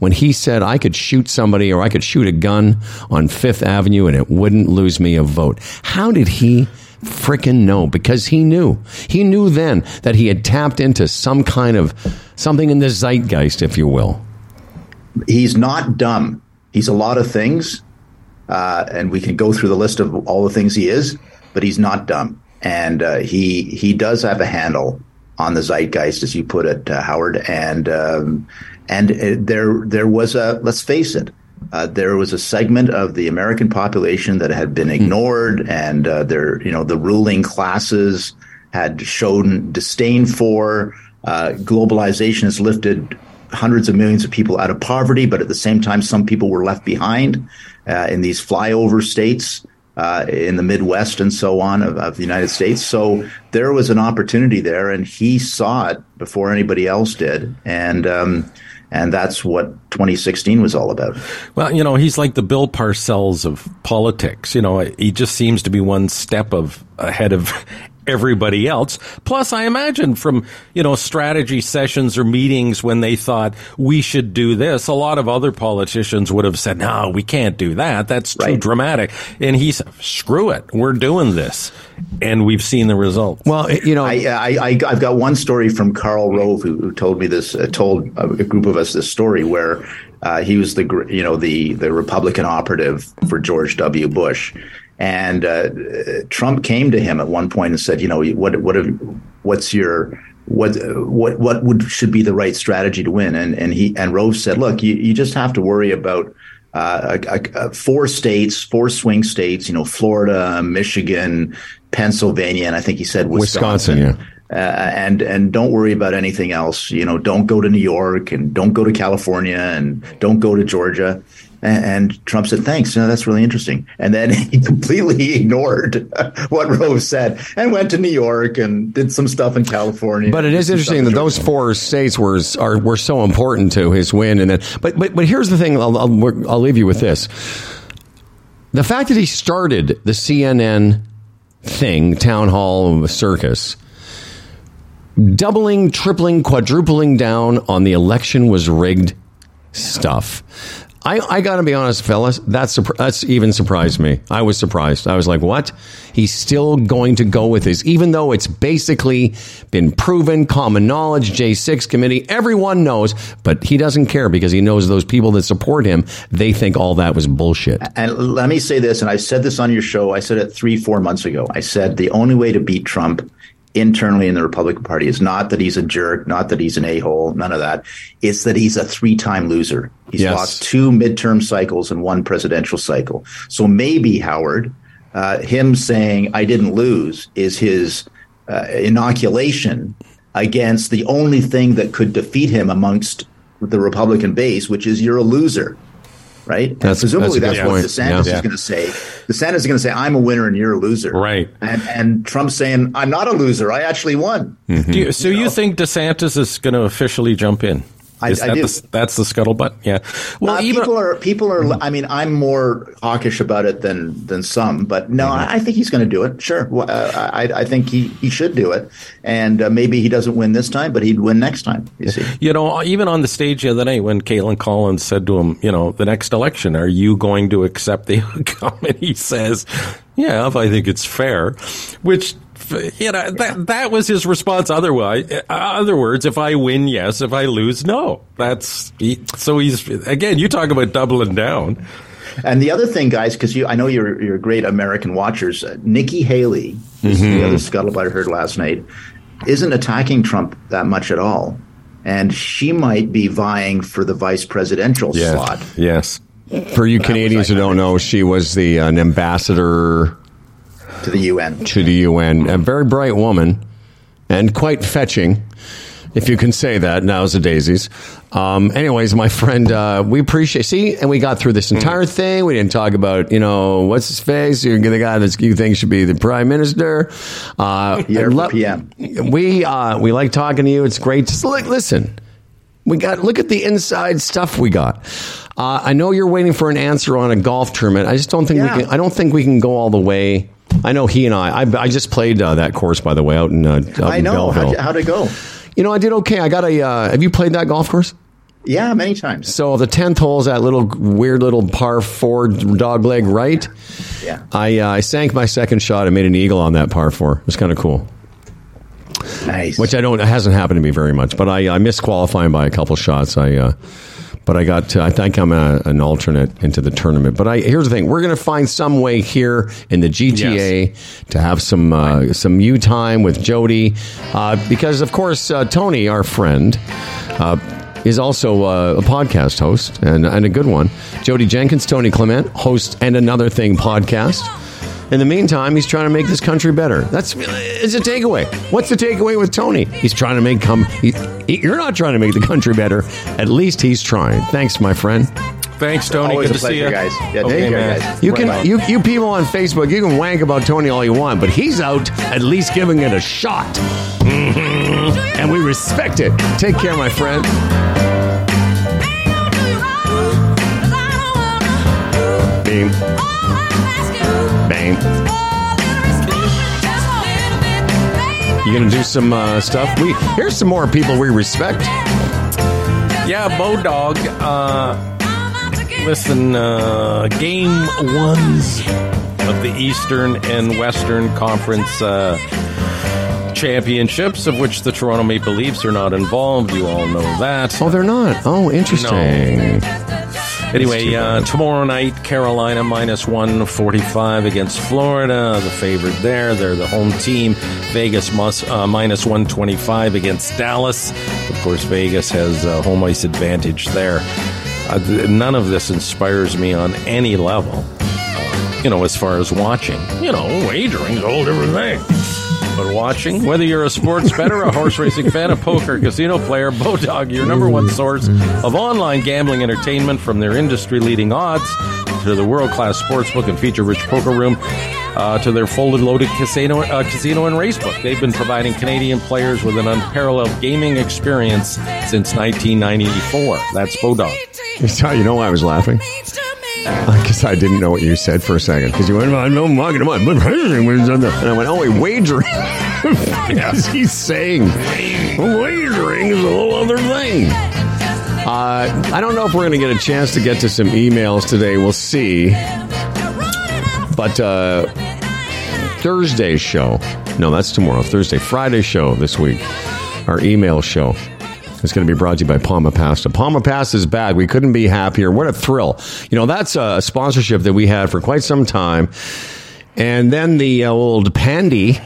when he said I could shoot somebody or I could shoot a gun on Fifth Avenue and it wouldn't lose me a vote? How did he frickin' no, because he knew. He knew then that he had tapped into some kind of something in the zeitgeist, if you will. He's not dumb. He's a lot of things, uh, and we can go through the list of all the things he is, but he's not dumb. And uh, he he does have a handle on the zeitgeist, as you put it, uh, Howard. And um, and uh, there there was a, let's face it, Uh, there was a segment of the American population that had been ignored, and uh, their, you know, the ruling classes had shown disdain for. Uh, globalization has lifted hundreds of millions of people out of poverty, but at the same time, some people were left behind uh, in these flyover states uh, in the Midwest and so on of, of the United States. So there was an opportunity there, and he saw it before anybody else did, and. Um, And that's what twenty sixteen was all about. Well, you know, he's like the Bill Parcells of politics. You know, he just seems to be one step of ahead of everybody else. Plus, I imagine from, you know, strategy sessions or meetings when they thought we should do this, a lot of other politicians would have said, no, we can't do that. That's too right. dramatic. And he said, screw it. We're doing this. And we've seen the result. Well, you know, I, I, I, I've got one story from Karl Rove, who, who told me this, uh, told a group of us this story where uh, he was the, you know, the, the Republican operative for George W. Bush. And uh, Trump came to him at one point and said, you know, what, what, what's your, what, what, what would should be the right strategy to win? And and he and Rove said, look, you, you just have to worry about uh, a, a four states, four swing states, you know, Florida, Michigan, Pennsylvania, and I think he said Wisconsin. Wisconsin, yeah. Uh, and and don't worry about anything else. You know, don't go to New York and don't go to California and don't go to Georgia. And, and Trump said, thanks. You know, that's really interesting. And then he completely ignored what Rove said and went to New York and did some stuff in California. But it is interesting that those four states were are were so important to his win. And then, but but but here's the thing. I'll, I'll, I'll leave you with this. The fact that he started the C N N thing, town hall circus, doubling, tripling, quadrupling down on the election was rigged stuff. I, I got to be honest, fellas, that's, that's even surprised me. I was surprised. I was like, what? He's still going to go with this, even though it's basically been proven, common knowledge, J six committee, everyone knows, but he doesn't care because he knows those people that support him, they think all that was bullshit. And let me say this, and I said this on your show, I said it three, four months ago. I said the only way to beat Trump internally in the Republican Party is not that he's a jerk, not that he's an a-hole, none of that. It's that he's a three-time loser. He's yes. lost two midterm cycles and one presidential cycle. So maybe, Howard, uh, him saying, I didn't lose, is his uh, inoculation against the only thing that could defeat him amongst the Republican base, which is you're a loser. Right. That's, presumably that's, that's what DeSantis yeah. is going to say. DeSantis is going to say, I'm a winner and you're a loser. Right. And, and Trump's saying, I'm not a loser. I actually won. Mm-hmm. Do you, so you, know? you think DeSantis is going to officially jump in? I, is I that do. The, that's the scuttlebutt. Yeah. Well, uh, even, people are people are. I mean, I'm more hawkish about it than than some. But no, mm-hmm. I, I think he's going to do it. Sure. Well, uh, I, I think he, he should do it. And uh, maybe he doesn't win this time, but he'd win next time. You see, you know, even on the stage the other night when Caitlin Collins said to him, you know, the next election, are you going to accept the outcome? And he says, yeah, if I think it's fair, which. You know, that that was his response. Otherwise, in other words, if I win, yes. If I lose, no. That's he, so he's again. You talk about doubling down. And the other thing, guys, because you, I know you're you're great American watchers. Uh, Nikki Haley, is mm-hmm. the other scuttlebutt I heard last night, isn't attacking Trump that much at all, and she might be vying for the vice presidential yeah. slot. Yes. For you that Canadians who don't know, she was the an ambassador. To the U N. To the U N. A very bright woman and quite fetching, if you can say that, now's the daisies. Um, anyways, my friend, uh, we appreciate, see, and we got through this entire thing. We didn't talk about, you know, what's his face? You're the guy that you think should be the prime minister. Uh, le- P M. We, uh, we like talking to you. It's great. Just look, listen, we got, look at the inside stuff we got. Uh, I know you're waiting for an answer on a golf tournament. I just don't think yeah. we can, I don't think we can go all the way. I know he and I, I, I just played uh, that course, by the way, out in, uh, out I in know. Belleville. How'd, how'd it go? You know, I did okay. I got a, uh, have you played that golf course? Yeah, many times. So the tenth hole is that little weird little par four dogleg right. Yeah. I, uh, I sank my second shot and made an eagle on that par four. It was kind of cool. Nice. Which I don't, it hasn't happened to me very much, but I, I missed qualifying by a couple shots. I, uh, But I got to, I think I'm a, an alternate into the tournament. But I, here's the thing. We're going to find some way here in the G T A yes. to have some uh, some you time with Jody. Uh, because, of course, uh, Tony, our friend, uh, is also uh, a podcast host and, and a good one. Jody Jenkins, Tony Clement, host and Another Thing podcast. In the meantime, he's trying to make this country better. That's it's a takeaway. What's the takeaway with Tony? He's trying to make come. He, he, you're not trying to make the country better. At least he's trying. Thanks, my friend. Thanks, Tony. Always Good a to pleasure, see you guys. Yeah, okay, take care, guys. You can you you people on Facebook, you can wank about Tony all you want, but he's out at least giving it a shot, mm-hmm. and we respect it. Take care, my friend. Beam. Bang. You gonna do some uh, stuff? We here's some more people we respect. Yeah, Bodog. Uh, listen, uh, game ones of the Eastern and Western Conference uh, championships, of which the Toronto Maple Leafs are not involved. You all know that. Oh, they're not. Oh, interesting. No. Anyway, uh, tomorrow night, Carolina minus one forty-five against Florida. The favorite there. They're the home team. Vegas must, uh, minus one twenty-five against Dallas. Of course, Vegas has a home ice advantage there. Uh, th- none of this inspires me on any level, uh, you know, as far as watching. You know, wagering's a whole different thing. been watching. Whether you're a sports bettor, a horse racing fan, a poker, casino player, Bodog, your number one source of online gambling entertainment, from their industry-leading odds to the world-class sportsbook and feature-rich poker room, uh, to their fully loaded casino, uh, casino and racebook. They've been providing Canadian players with an unparalleled gaming experience since nineteen ninety-four. That's Bodog. You know why I was laughing? I guess I didn't know what you said for a second, because you went, I know, I'm and I went, oh, wait, wagering. Yes, he's saying wagering is a whole other thing. Uh, I don't know if we're going to get a chance to get to some emails today. We'll see. But uh, Thursday's show, no, that's tomorrow. Thursday, Friday's show this week, our email show. It's going to be brought to you by Palma Pasta. Palma Pasta is back. We couldn't be happier. What a thrill. You know, that's a sponsorship that we had for quite some time. And then the old pandy,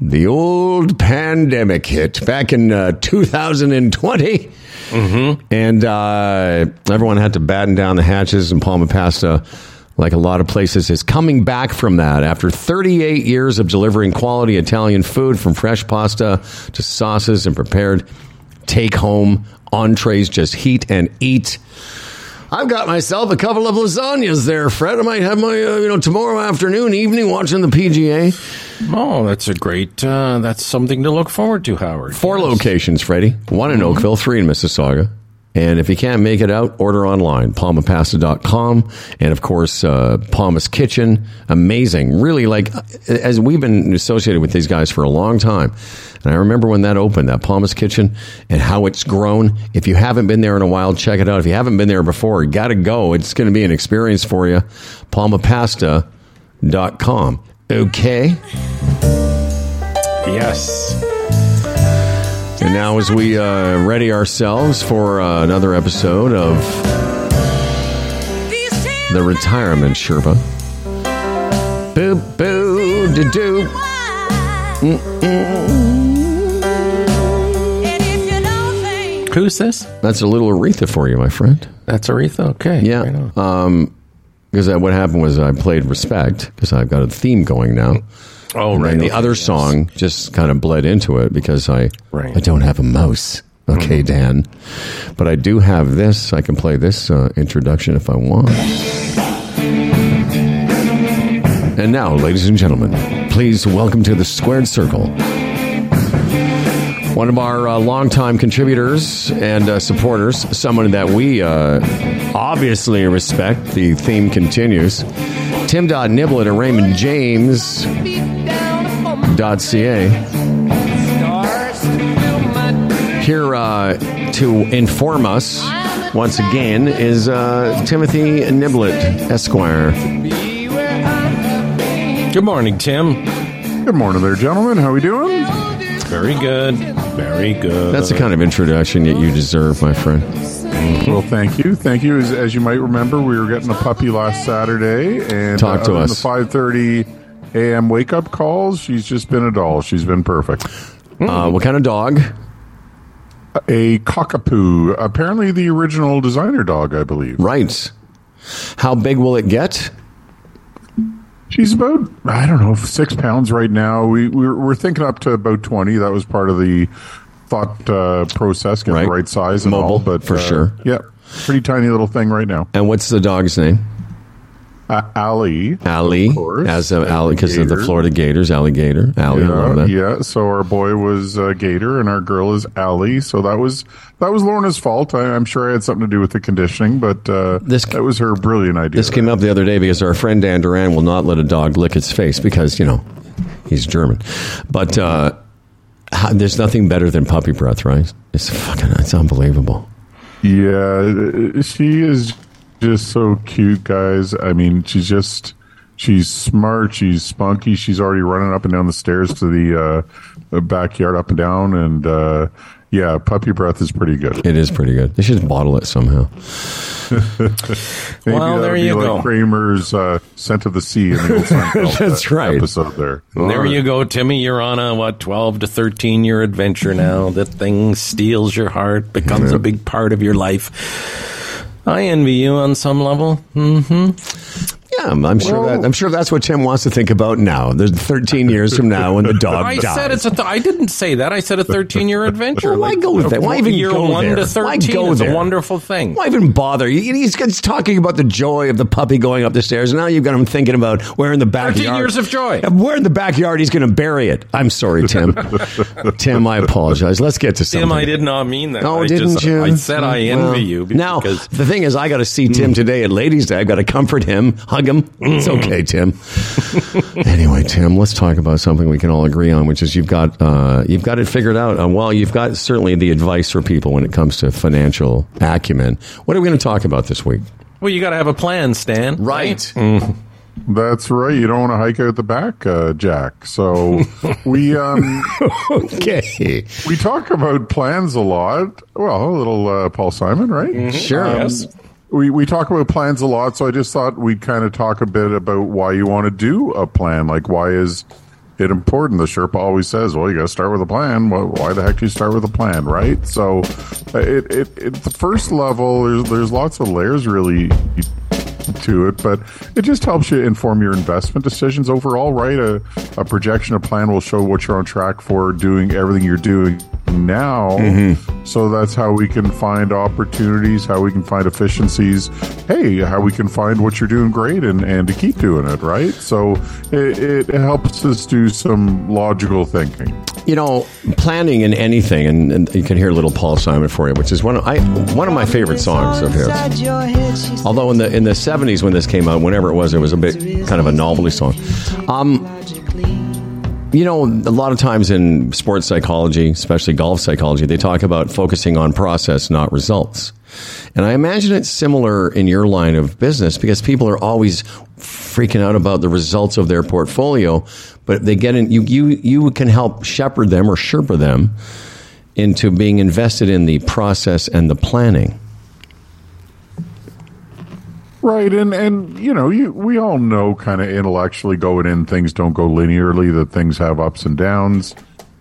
the old pandemic hit back in uh, two thousand twenty. Mm-hmm. And uh, everyone had to batten down the hatches, and Palma Pasta, like a lot of places, is coming back from that after thirty-eight years of delivering quality Italian food, from fresh pasta to sauces and prepared take home entrees. Just heat and eat. I've got myself a couple of lasagnas there, Fred. I might have my uh, you know tomorrow afternoon, evening, watching the P G A. Oh, that's a great uh, that's something to look forward to, Howard. Four yes. locations, Freddy. One in mm-hmm. Oakville, three in Mississauga. And if you can't make it out, order online, palma pasta dot com. And, of course, uh, Palma's Kitchen. Amazing. Really, like, as we've been associated with these guys for a long time. And I remember when that opened, that Palma's Kitchen, and how it's grown. If you haven't been there in a while, check it out. If you haven't been there before, you got to go. It's going to be an experience for you. palma pasta dot com. Okay? Yes. And now, as we uh, ready ourselves for uh, another episode of The Retirement Sherpa. Boo, boo, doo, doo. Mm-mm. Who's this? That's a little Aretha for you, my friend. That's Aretha? Okay. Yeah. Right um, because what happened was I played Respect, because I've got a theme going now. Oh, right. And the other yes. song just kind of bled into it, because I right. I don't have a mouse. Okay, mm-hmm. Dan. But I do have this. I can play this uh, introduction if I want. And now, ladies and gentlemen, please welcome to the Squared Circle one of our uh, longtime contributors and uh, supporters, someone that we uh, obviously respect. The theme continues. Tim.Niblett at Raymond James. .ca. Here uh, to inform us once again is uh, Timothy Niblett, Esquire. Good morning, Tim. Good morning there, gentlemen. How we doing? Very good. Very good. That's the kind of introduction that you deserve, my friend. Well, thank you. Thank you. As, as you might remember, we were getting a puppy last Saturday, and Talk to uh, us. The five thirty a.m. wake-up calls, she's just been a doll. She's been perfect. Uh, what kind of dog? A cockapoo. Apparently the original designer dog, I believe. Right. How big will it get? She's about, I don't know, six pounds right now. We, we're, we're thinking up to about twenty. That was part of the thought uh, process, getting right. the right size and Mobile, all. But, for uh, sure. Yeah, pretty tiny little thing right now. And what's the dog's name? Uh, Allie. Allie, as of Allie, because of the Florida Gators, alligator. Allie, yeah, I love that. Yeah, so our boy was uh, Gator, and our girl is Allie. So that was that was Lorna's fault. I, I'm sure I had something to do with the conditioning, but uh, this, that was her brilliant idea. This came up the other day because our friend Dan Duran will not let a dog lick its face because, you know, he's German. But uh, there's nothing better than puppy breath, right? It's fucking, it's unbelievable. Yeah, she is just so cute, guys. I mean, she's just, she's smart, she's spunky, she's already running up and down the stairs to the uh, backyard, up and down, and uh, yeah, puppy breath is pretty good. It is pretty good. They should bottle it somehow. Maybe well, there you like go. Kramer's uh, Scent of the Sea. In the old Seinfeld That's right. episode there. All there right. you go, Timmy. You're on a, what, twelve to thirteen year adventure now. That thing steals your heart, becomes yeah. a big part of your life. I envy you on some level. Mm-hmm. Yeah, I'm, I'm sure that I'm sure that's what Tim wants to think about now. There's thirteen years from now when the dog I dies. Said it's a th- I didn't say that. I said a thirteen-year adventure. Well, why like, go with that? Why even year go one there? To thirteen go is there? A wonderful thing. Why even bother? He's, he's talking about the joy of the puppy going up the stairs, and now you've got him thinking about where in the backyard. thirteen years of joy. Where in the backyard he's going to bury it. I'm sorry, Tim. Tim, I apologize. Let's get to something. Tim, I did not mean that. Oh, I didn't just, you? I said I envy well, you. Because now, the thing is, I got to see Tim today at Ladies' Day. I've got to comfort him. Hug him. It's okay, Tim. Anyway, Tim, let's talk about something we can all agree on, which is you've got uh, you've got it figured out. Uh, well, you've got certainly the advice for people when it comes to financial acumen. What are we going to talk about this week? Well, you got to have a plan, Stan. Right. Mm. That's right. You don't want to hike out the back, uh, Jack. So we um, okay. We talk about plans a lot. Well, a little uh, Paul Simon, right? Mm-hmm. Sure. Um, yes. We we talk about plans a lot, so I just thought we'd kind of talk a bit about why you want to do a plan. Like, why is it important? The Sherpa always says, well, you got to start with a plan. Well, why the heck do you start with a plan, right? So it, it, it the first level, there's, there's lots of layers really to it, but it just helps you inform your investment decisions overall, right? A, a projection, a plan will show what you're on track for doing everything you're doing now. Mm-hmm. So that's how we can find opportunities, how we can find efficiencies, hey, how we can find what you're doing great and, and to keep doing it, right? So it, it helps us do some logical thinking. You know, planning in anything, and, and you can hear little Paul Simon for you, which is one of I one of my favorite songs of his. Although in the in the seventies when this came out, whenever it was, it was a bit kind of a novelty song. Um You know, a lot of times in sports psychology, especially golf psychology, they talk about focusing on process, not results. And I imagine it's similar in your line of business because people are always freaking out about the results of their portfolio, but they get in, you, you, you can help shepherd them or Sherpa them into being invested in the process and the planning. Right, and, and you know, you, we all know kind of intellectually going in, things don't go linearly, that things have ups and downs.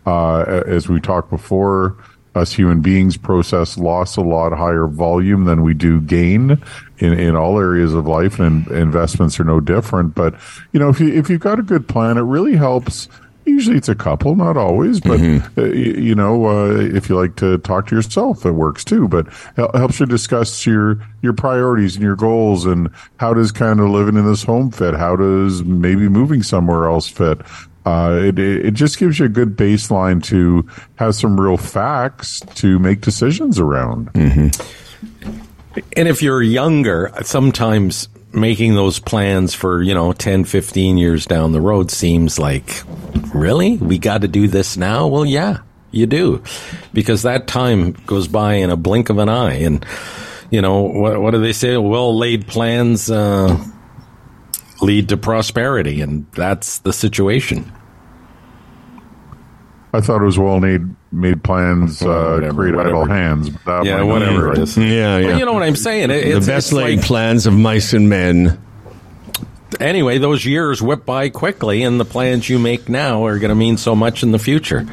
Uh, as we talked before, us human beings process loss a lot higher volume than we do gain in, in all areas of life, and investments are no different. But, you know, if, you, if you've got a good plan, it really helps. Usually it's a couple, not always, but, mm-hmm. uh, you, you know, uh, if you like to talk to yourself, it works too, but it helps you discuss your, your priorities and your goals and how does kind of living in this home fit? How does maybe moving somewhere else fit? Uh, it, it just gives you a good baseline to have some real facts to make decisions around. Mm-hmm. And if you're younger, sometimes making those plans for, you know, ten, fifteen years down the road seems like, really? We got to do this now? Well, yeah, you do. Because that time goes by in a blink of an eye. And, you know, what, what do they say? Well-laid plans uh, lead to prosperity. And that's the situation. I thought it was well-made. Made plans, uh, whatever, create whatever. Idle hands. That yeah, whatever it is. Yeah, yeah. Well, you know what I'm saying? It, it's, the best laid like, plans of mice and men. Anyway, those years whip by quickly, and the plans you make now are going to mean so much in the future.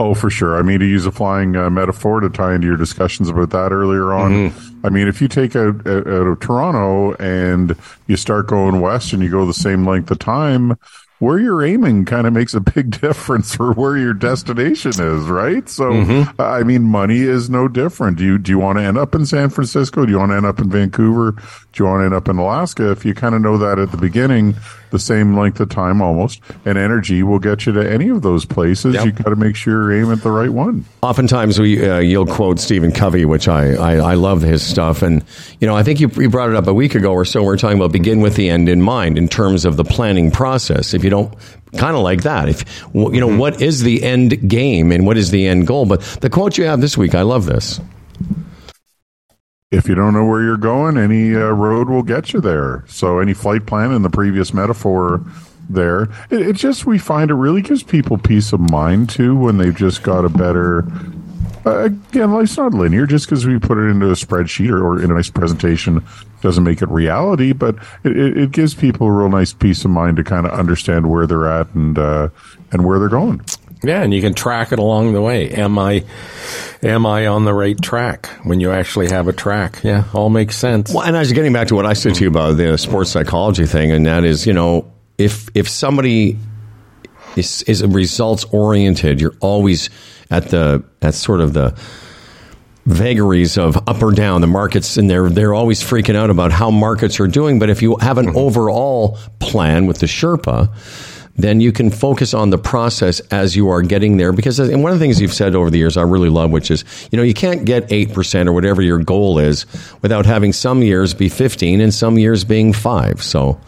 Oh, for sure. I mean, to use a flying uh, metaphor to tie into your discussions about that earlier on, mm-hmm. I mean, if you take out, out of Toronto and you start going west and you go the same length of time, where you're aiming kind of makes a big difference for where your destination is, right? So, mm-hmm. I mean, money is no different. Do you, do you want to end up in San Francisco? Do you want to end up in Vancouver? Do you want to end up in Alaska? If you kind of know that at the beginning, the same length of time almost, and energy will get you to any of those places. Yep. You got to make sure you're aiming at the right one. Oftentimes, we uh, you'll quote Stephen Covey, which I, I, I love his stuff. And, you know, I think you, you brought it up a week ago or so. We were talking about begin with the end in mind in terms of the planning process. If you don't kind of like that, if you know, what is the end game and what is the end goal? But the quote you have this week, I love this. If you don't know where you're going, any uh, road will get you there. So any flight plan in the previous metaphor there, it, it just, we find it really gives people peace of mind too when they've just got a better. Uh, again, life's not linear. Just because we put it into a spreadsheet or, or in a nice presentation doesn't make it reality, but it, it gives people a real nice peace of mind to kind of understand where they're at and uh, and where they're going. Yeah, and you can track it along the way. Am I, am I on the right track when you actually have a track? Yeah, all makes sense. Well, and I was getting back to what I said to you about the sports psychology thing, and that is, you know, if if somebody is is results oriented, you're always at the at sort of the vagaries of up or down. The markets, and they're they're always freaking out about how markets are doing. But if you have an overall plan with the Sherpa, then you can focus on the process as you are getting there. Because, and one of the things you've said over the years I really love, which is, you know, you can't get eight percent or whatever your goal is without having some years be fifteen and some years being five. So,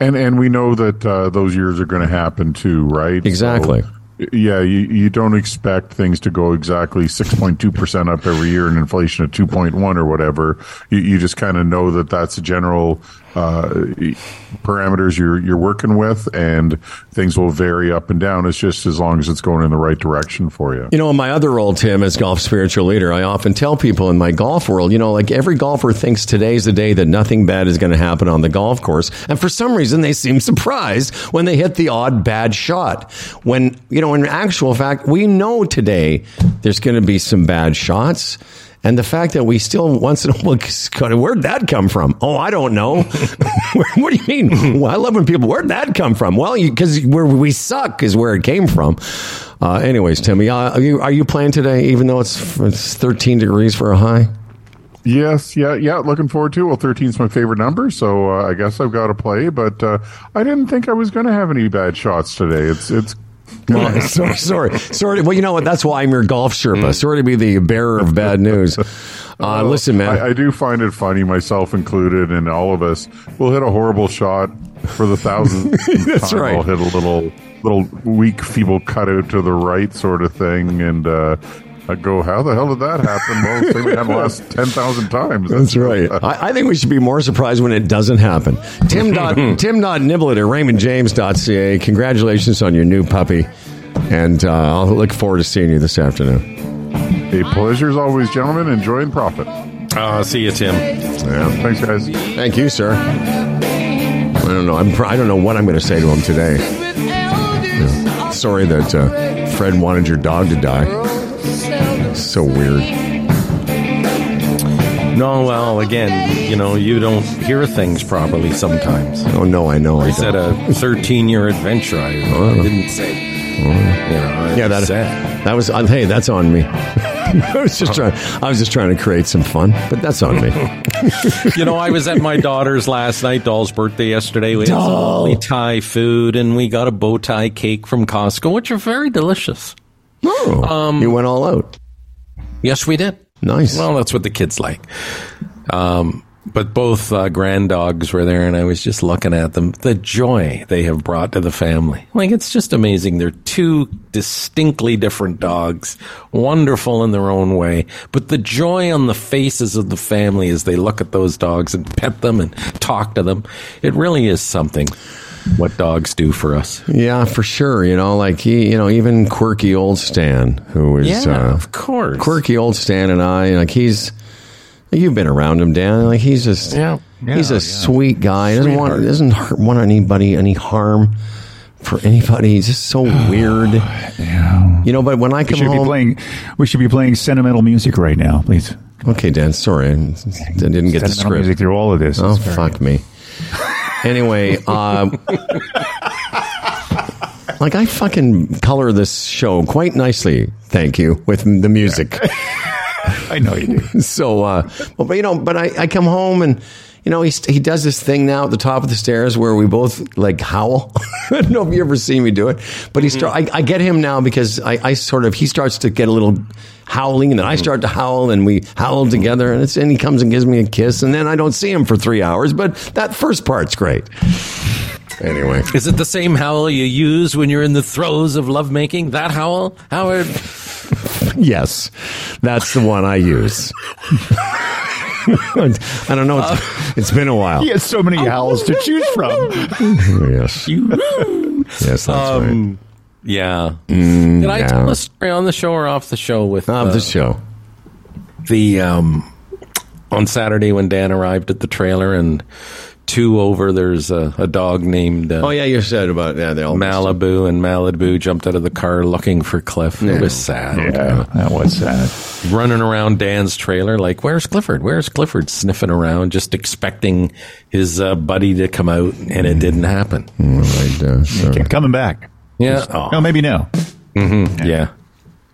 and and we know that uh, those years are going to happen too, right? Exactly. So, yeah, you, you don't expect things to go exactly six point two percent up every year and inflation at two point one or whatever. You, you just kind of know that that's a general uh, parameters you're you're working with, and things will vary up and down. It's just as long as it's going in the right direction for you. You know, in my other role, Tim, as golf spiritual leader, I often tell people in my golf world, you know, like every golfer thinks today's the day that nothing bad is going to happen on the golf course. And for some reason, they seem surprised when they hit the odd bad shot. When, you know, in actual fact, we know today there's going to be some bad shots. And the fact that we still once in a while, where'd that come from? Oh, I don't know. What do you mean? Well, I love when people, where'd that come from? Well, because where we suck is where it came from. Uh, anyways, Timmy, uh, are you, are you playing today, even though it's, it's thirteen degrees for a high? Yes, yeah, yeah. Looking forward to it. Well, thirteen is my favorite number, so uh, I guess I've got to play. But uh, I didn't think I was going to have any bad shots today. It's it's. Well, sorry, sorry, sorry. Well, you know what? That's why I'm your golf Sherpa. Sorry to be the bearer of bad news. Uh, listen, man, I, I do find it funny, myself included, and all of us. We'll hit a horrible shot for the thousandth That's time. Right. We'll hit a little, little weak, feeble cutout to the right, sort of thing, and uh, I go, "How the hell did that happen?" Well, it's like we had the last ten thousand times. That's, That's right. I, I think we should be more surprised when it doesn't happen. Tim. Tim. Niblett at Raymond James dot C A. Congratulations on your new puppy, and uh, I'll look forward to seeing you this afternoon. A pleasure as always, gentlemen. Enjoy and profit. Uh, see you, Tim. Yeah. Thanks, guys. Thank you, sir. I don't know. I'm. I don't know what I'm going to say to him today. Yeah. Sorry that uh, Fred wanted your dog to die. So weird. No, well, again, you know, you don't hear things properly sometimes. Oh, no, I know. I, I said a thirteen-year adventure. I, oh. I didn't say. Oh. You know, yeah, that, that was. Uh, hey, that's on me. I was just trying. I was just trying to create some fun, but that's on me. You know, I was at my daughter's last night. Doll's birthday yesterday. We had some lovely Thai food, and we got a bow tie cake from Costco, which are very delicious. Oh, um, you went all out. Yes, we did. Nice. Well, that's what the kids like. Um, but both uh, grand dogs were there, and I was just looking at them. The joy they have brought to the family. Like, it's just amazing. They're two distinctly different dogs, wonderful in their own way. But the joy on the faces of the family as they look at those dogs and pet them and talk to them, it really is something. What dogs do for us. Yeah, for sure. You know, like, he, you know, even quirky old Stan, who is... Yeah, uh, of course. Quirky old Stan and I, like, he's... You've been around him, Dan. Like, he's just... Yeah. yeah he's a yeah. sweet guy. He doesn't want, doesn't want anybody any harm for anybody. He's just so weird. Yeah. You know, but when I come we should home... Be playing, we should be playing sentimental music right now, please. Okay, Dan, sorry. I didn't get the script. Sentimental music through all of this. Oh, fuck me. Anyway, uh, like I fucking color this show quite nicely, thank you, with the music. I know you do. So, uh, well, but you know, but I, I come home and, you know, he he does this thing now at the top of the stairs where we both like howl. I don't know if you ever seen me do it, but he start. Mm-hmm. I, I get him now because I, I sort of he starts to get a little howling, and then I start to howl, and we howl together, and it's and he comes and gives me a kiss, and then I don't see him for three hours. But that first part's great. Anyway, is it the same howl you use when you're in the throes of lovemaking? That howl, Howard? Yes, that's the one I use. I don't know. It's, uh, it's been a while. He has so many howls to choose from. Yes. Yes, that's um, right. Yeah. Mm, Did I yeah. tell a story on the show or off the show? With Off uh, the show. The um, on Saturday when Dan arrived at the trailer and two over, there's a, a dog named uh, oh yeah you said about yeah they all Malibu, and Malibu jumped out of the car looking for Cliff. Yeah. It was sad. Yeah, that was sad. Running around Dan's trailer like, where's Clifford, where's Clifford, sniffing around just expecting his uh, buddy to come out, and it didn't happen. Mm-hmm. Right, uh, so. Keep coming back. Yeah. Just, oh. No, maybe now. Mm-hmm. Yeah. Yeah.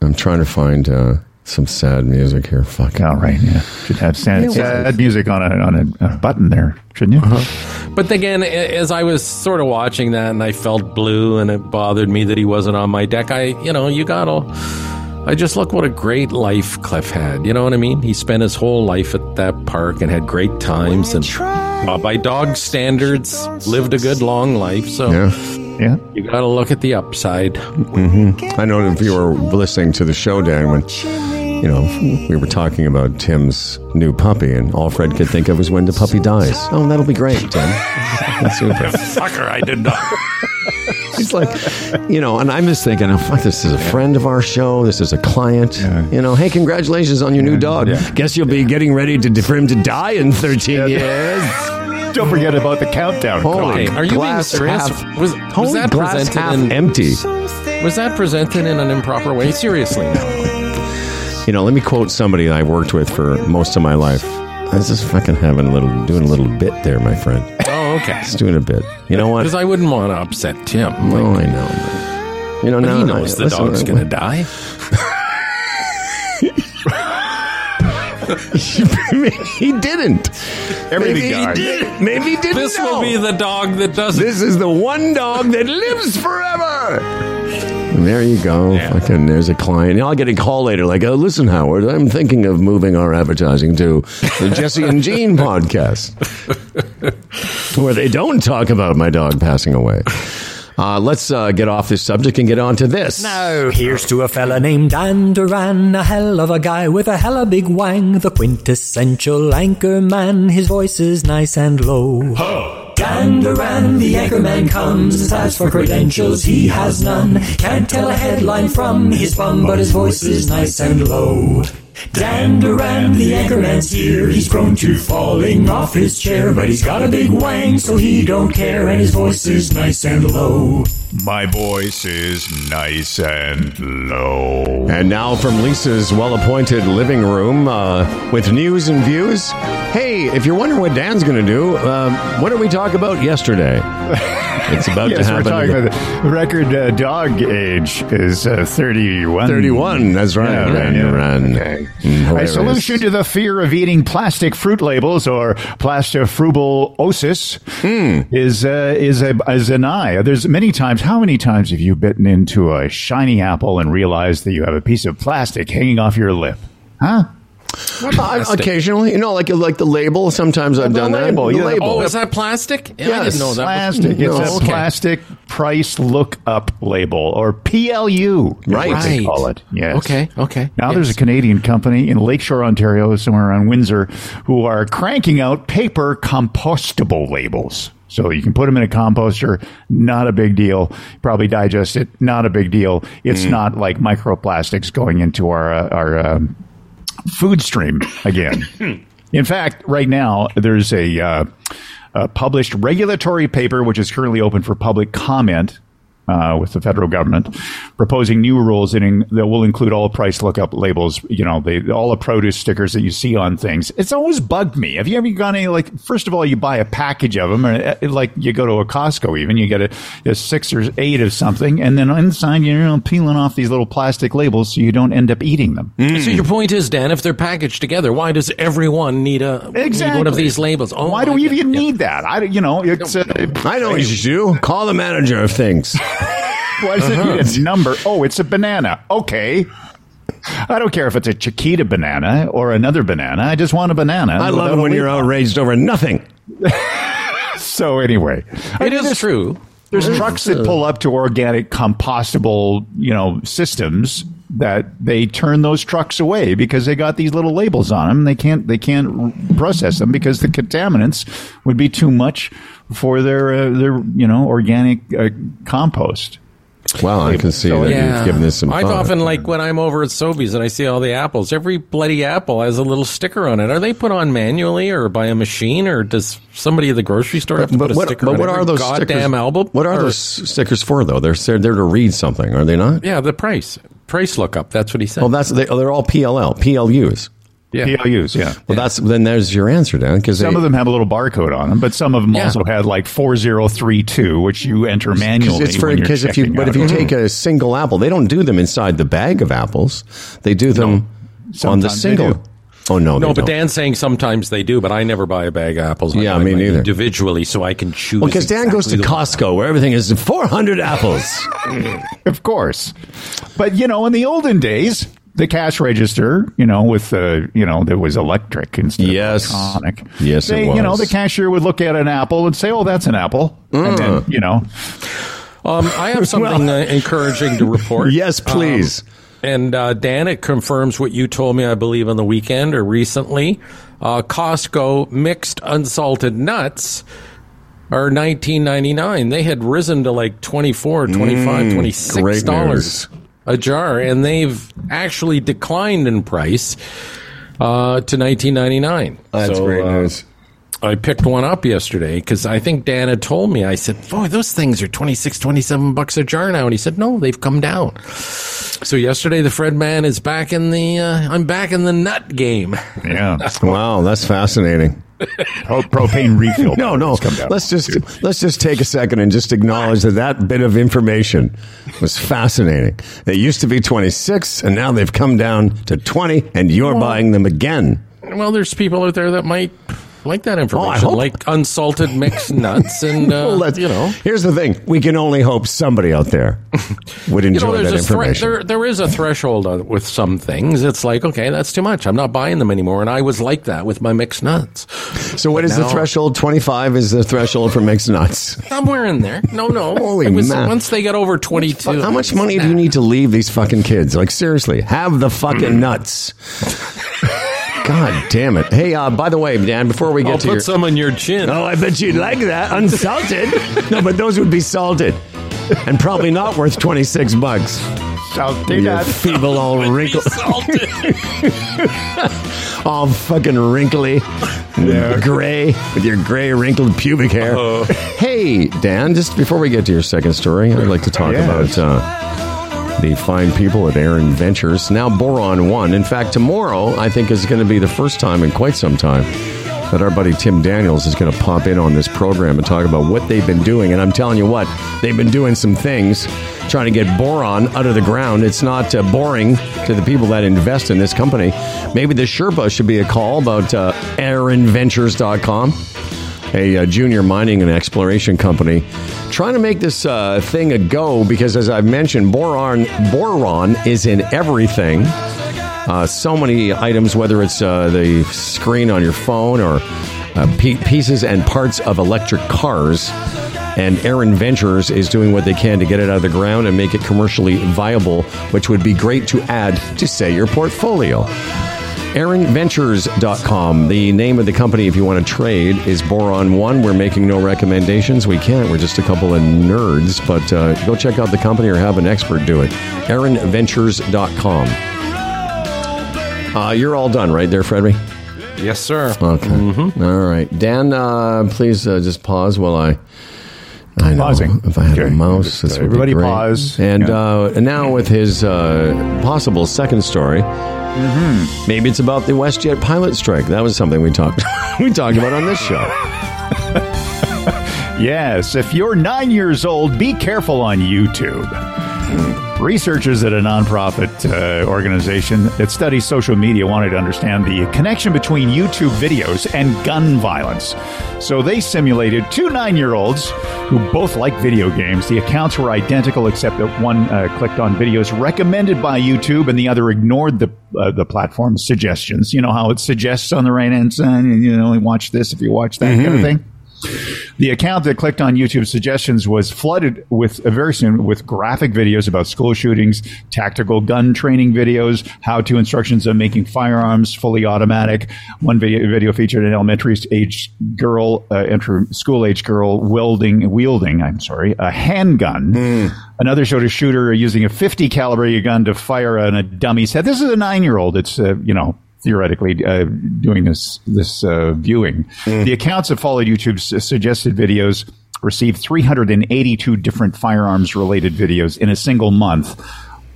I'm trying to find uh, some sad music here. Fuck. All right. Yeah. Should have sad, sad music on a on a, a button there, shouldn't you? Uh-huh. But again, as I was sort of watching that, and I felt blue, and it bothered me that he wasn't on my deck. I, you know, you got all. I just look what a great life Cliff had. You know what I mean? He spent his whole life at that park and had great times, and uh, by dog standards, lived a good long life. So. Yeah. Yeah, you got to look at the upside. Mm-hmm. I know if you were listening to the show, Dan, when you know we were talking about Tim's new puppy, and all Fred could think of was when the puppy dies. Oh, that'll be great, Tim. That's super. Fucker, I did not. He's like, you know, and I'm just thinking, oh, fuck, this is a friend of our show. This is a client. Yeah. You know, hey, congratulations on your new dog. Yeah. Guess you'll be yeah. getting ready to, for him to die in thirteen yeah. years. Don't forget about the countdown. Holy clock. Are you glass being serious? Half, was, was that glass presented half in, empty? Was that presented in an improper way? Seriously, no. You know, let me quote somebody I worked with for most of my life. I was just fucking having a little, doing a little bit there, my friend. Oh, okay. Just doing a bit. You know what? Because I wouldn't want to upset Tim. Like, no, I know. But, you know, but now, he knows I, the listen, dog's going to die. He didn't. Every Maybe guy. he didn't. Maybe he didn't. This know. will be the dog that doesn't. This is the one dog that lives forever. And there you go. Yeah. Fucking, there's a client. I'll get a call later like, oh, listen, Howard, I'm thinking of moving our advertising to the Jesse and Gene podcast where they don't talk about my dog passing away. Uh, let's uh, get off this subject and get on to this. No. Here's to a fella named Dan Duran, a hell of a guy with a hella big wang, the quintessential anchor man, his voice is nice and low. Huh. Dan Duran, the anchor man comes, as for credentials he has none, can't tell a headline from his bum, but his voice is nice and low. Dan Duran, the anchorman's here, he's prone to falling off his chair, but he's got a big wang, so he don't care, and his voice is nice and low. My voice is nice and low. And now from Lisa's well-appointed living room, uh, with news and views. Hey, if you're wondering what Dan's going to do, um, what did we talk about yesterday? It's about yes, to happen. We're talking again. About the record uh, dog age is uh, thirty-one. thirty-one, that's right. Yeah, Dan yeah. Duran. Okay. Mm, a solution to the fear of eating plastic fruit labels or plastifrubilosis mm. is uh, is a is an eye. There's many times. How many times have you bitten into a shiny apple and realized that you have a piece of plastic hanging off your lip? Huh? Uh, occasionally, you know, like like the label. Sometimes I've the done label, that. The yeah. label. Oh, is that plastic? Yeah, yes, I didn't know that. Plastic. Was, it's no, a okay. plastic price lookup label, or P L U, right? Right. They call it. Yes. Okay. Okay. Now yes. there's a Canadian company in Lakeshore, Ontario, somewhere around Windsor, who are cranking out paper compostable labels. So you can put them in a composter, not a big deal. Probably digest it, not a big deal. It's mm. not like microplastics going into our uh, our. Um, food stream again. In fact, right now, there's a, uh, a published regulatory paper, which is currently open for public comment uh, with the federal government, proposing new rules that, in, that will include all price lookup labels, you know, they, all the produce stickers that you see on things. It's always bugged me. Have you ever gone any, like, first of all, you buy a package of them, or like you go to a Costco even, you get a, a six or eight of something, and then inside you're you know, peeling off these little plastic labels so you don't end up eating them. Mm. So your point is, Dan, if they're packaged together, why does everyone need a exactly. need one of these labels? Oh, why do we even yeah. need that? I, you know, it's, uh, I know what you should do. Call the manager of things. Why does uh-huh. it need its number? Oh, it's a banana. Okay. I don't care if it's a Chiquita banana or another banana. I just want a banana. I love it when you're outraged over nothing. So anyway. I it mean, is true. There's it trucks that pull up to organic compostable, you know, systems that they turn those trucks away because they got these little labels on them. They can't they can't process them because the contaminants would be too much for their uh, their you know organic uh, compost. Well, I can see so, that yeah. you've given this some I've thought. Often, like, when I'm over at Sobeys and I see all the apples, every bloody apple has a little sticker on it. Are they put on manually or by a machine, or does somebody at the grocery store have to but, put what, a sticker but on what are those goddamn stickers, album? What are or, those stickers for, though? They're, they're there to read something, are they not? Yeah, the price. Price lookup. That's what he said. Well, that's they, they're all P L L, P L Us. Yeah. P L Us, yeah. Well, yeah. that's then there's your answer, Dan. Because some they, of them have a little barcode on them, but some of them yeah. also had like four zero three two, which you enter manually. It's for because if you, but if you mm-hmm. take a single apple, they don't do them inside the bag of apples. They do them no. on the single. Oh no, no! But don't. Dan's saying sometimes they do, but I never buy a bag of apples. I yeah, me neither. Individually, so I can choose. Well, because Dan exactly goes to Costco, one. Where everything is four hundred apples, of course. But you know, in the olden days. The cash register, you know, with the, uh, you know, that was electric instead yes. of electronic. Yes, they, it was. You know, the cashier would look at an apple and say, oh, that's an apple. Mm. And then, you know. Um, I have something well, uh, encouraging to report. Yes, please. Um, and uh, Dan, it confirms what you told me, I believe, on the weekend or recently. Uh, Costco mixed unsalted nuts are nineteen ninety-nine. They had risen to like twenty-four dollars, twenty-five dollars, mm, twenty-six dollars. A jar, and they've actually declined in price uh, to nineteen ninety-nine. That's so, great news. Uh, I picked one up yesterday because I think Dan had told me. I said, boy, those things are twenty-six, twenty-seven bucks a jar now. And he said, no, they've come down. So yesterday, the Fred man is back in the, uh, I'm back in the nut game. Yeah. Wow, that's fascinating. Oh, propane refill. No, no. Let's just too. let's just take a second and just acknowledge that that bit of information was fascinating. They used to be twenty-six, and now they've come down to twenty, and you're well, buying them again. Well, there's people out there that might like that information, oh, like unsalted mixed nuts, and uh, well, you know. Here's the thing: we can only hope somebody out there would enjoy you know, that information. Thre- there, there is a threshold with some things. It's like, okay, that's too much. I'm not buying them anymore. And I was like that with my mixed nuts. So, what but is now, the threshold? twenty-five is the threshold for mixed nuts. Somewhere in there. No, no. Holy was, man! Once they get over twenty-two, how much money do you need to leave these fucking kids? Like seriously, have the fucking nuts. God damn it. Hey, uh, by the way, Dan, before we get I'll to your... I'll put some on your chin. Oh, I bet you'd like that. Unsalted. No, but those would be salted. And probably not worth twenty-six bucks. Salted. Your feeble all wrinkled. Salted. All fucking wrinkly. Yeah. Gray. With your gray wrinkled pubic hair. Uh-oh. Hey, Dan, just before we get to your second story, I'd like to talk yeah. about... Uh, the fine people at Aaron Ventures, now Boron One. In fact, tomorrow, I think, is going to be the first time in quite some time that our buddy Tim Daniels is going to pop in on this program and talk about what they've been doing. And I'm telling you what, they've been doing some things, trying to get boron out of the ground. It's not uh, boring to the people that invest in this company. Maybe the Sherpa should be a call about uh, aaron ventures dot com. A uh, junior mining and exploration company trying to make this uh, thing a go because, as I've mentioned, boron boron is in everything. Uh, so many items, whether it's uh, the screen on your phone or uh, pe- pieces and parts of electric cars. And Aaron Ventures is doing what they can to get it out of the ground and make it commercially viable, which would be great to add to, say, your portfolio. aaron ventures dot com. The name of the company, if you want to trade, is Boron One. We're making no recommendations. We can't. We're just a couple of nerds. But uh, go check out the company or have an expert do it. aaron ventures dot com. Uh, you're all done, right there, Frederick? Yes, sir. Okay. Mm-hmm. All right. Dan, uh, please uh, just pause while I... I know. Pausing. If I had okay. a mouse, this would everybody be great. Pause. And yeah. uh, now with his uh, possible second story, mm-hmm. maybe it's about the WestJet pilot strike. That was something we talked we talked about on this show. Yes, if you're nine years old, be careful on YouTube. Researchers at a nonprofit uh, organization that studies social media wanted to understand the connection between YouTube videos and gun violence. So they simulated two nine-year-olds who both like video games. The accounts were identical, except that one uh, clicked on videos recommended by YouTube and the other ignored the uh, the platform's suggestions. You know how it suggests on the right-hand side, and you only watch this if you watch that mm-hmm. kind of thing? The account that clicked on YouTube suggestions was flooded with very soon with graphic videos about school shootings, tactical gun training videos, how-to instructions on making firearms fully automatic. One video, video featured an elementary age girl, uh, inter- school age girl, wielding wielding I'm sorry, a handgun. Mm. Another showed a shooter using a fifty caliber gun to fire on a dummy's head. This is a nine-year-old. It's uh, you know. theoretically uh, doing this this uh, viewing. Mm. The accounts that followed YouTube's uh, suggested videos received three hundred eighty-two different firearms-related videos in a single month,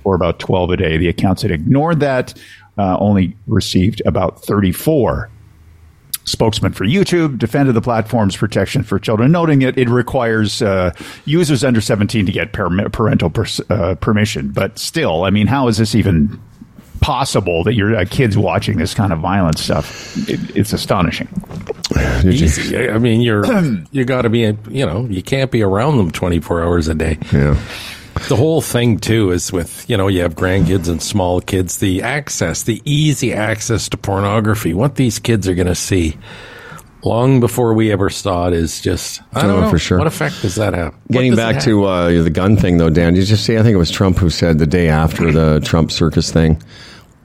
or about twelve a day. The accounts that ignored that uh, only received about thirty-four. Spokesman for YouTube defended the platform's protection for children, noting that it requires uh, users under seventeen to get per- parental pers- uh, permission. But still, I mean, how is this even possible that your uh, kids watching this kind of violent stuff? It, it's astonishing. Easy. I mean, you're you got to be, you know, you can't be around them twenty-four hours a day. Yeah. The whole thing too is with, you know, you have grandkids and small kids. The access, the easy access to pornography. What these kids are going to see long before we ever saw it is just, I don't oh, know, for sure. What effect does that have? Getting back to uh, the gun thing, though, Dan, did you see, I think it was Trump who said the day after the Trump circus thing,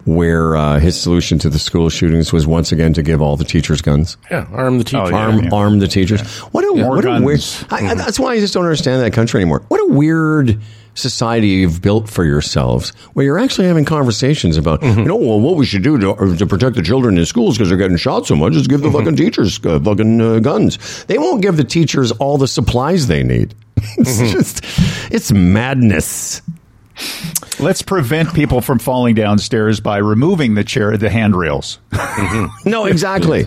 where uh, his solution to the school shootings was once again to give all the teachers guns. Yeah, arm the teachers. Oh, yeah, arm, yeah. arm the teachers. Yeah. What a, yeah. what a weird... I, that's why I just don't understand that country anymore. What a weird society you've built for yourselves, where you're actually having conversations about, mm-hmm. you know, well, what we should do to, to protect the children in schools because they're getting shot so much is give the mm-hmm. fucking teachers uh, fucking uh, guns. They won't give the teachers all the supplies they need. It's mm-hmm. just... It's madness. Let's prevent people from falling downstairs by removing the chair, the handrails. Mm-hmm. No, exactly.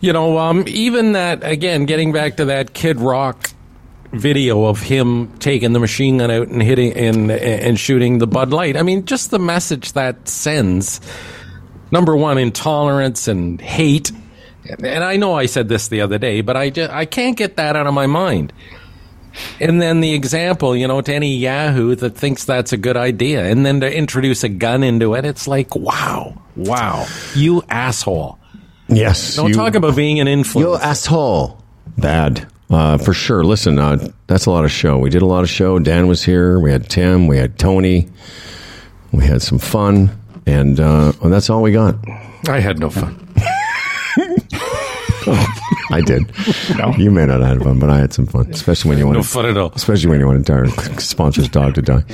You know, um, even that, again, getting back to that Kid Rock video of him taking the machine gun out and hitting and, and shooting the Bud Light. I mean, just the message that sends, number one, intolerance and hate. And I know I said this the other day, but I, just, I can't get that out of my mind. And then the example, you know, to any yahoo that thinks that's a good idea. And then to introduce a gun into it, it's like, wow, wow, you asshole. Yes. Don't you, talk about being an influencer. You asshole. Bad. Uh, for sure. Listen, uh, that's a lot of show. We did a lot of show. Dan was here. We had Tim. We had Tony. We had some fun. And, uh, and that's all we got. I had no fun. Oh. I did. No. You may not have had fun, but I had some fun. Especially when you want no fun at all. Especially when you want an entire sponsor's dog to die.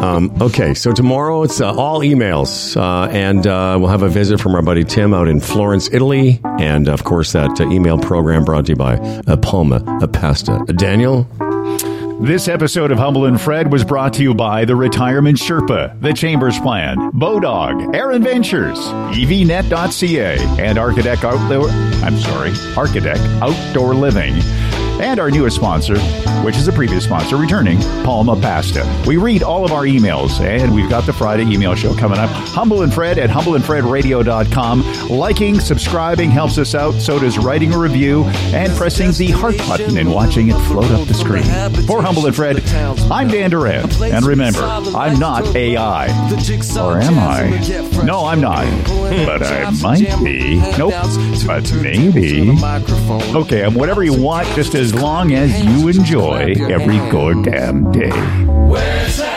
Um, okay, so tomorrow it's uh, all emails, uh, and uh, we'll have a visit from our buddy Tim out in Florence, Italy, and of course that uh, email program brought to you by a Palma, a pasta, a Daniel. This episode of Humble and Fred was brought to you by The Retirement Sherpa, The Chambers Plan, Bodog, Aaron Ventures, E V net dot c a, and Architect Outdoor, I'm sorry, Architect Outdoor Living, and our newest sponsor, which is a previous sponsor, returning, Palma Pasta. We read all of our emails, and we've got the Friday email show coming up. Humble and Fred at humble and fred radio dot com. Liking, subscribing helps us out, so does writing a review and pressing the heart button and watching it float up the screen. For Humble and Fred, I'm Dan Duran. And remember, I'm not A I. Or am I? No, I'm not. But I might be. Nope. But maybe. Okay, I'm whatever you want, just as long as you enjoy every goddamn day.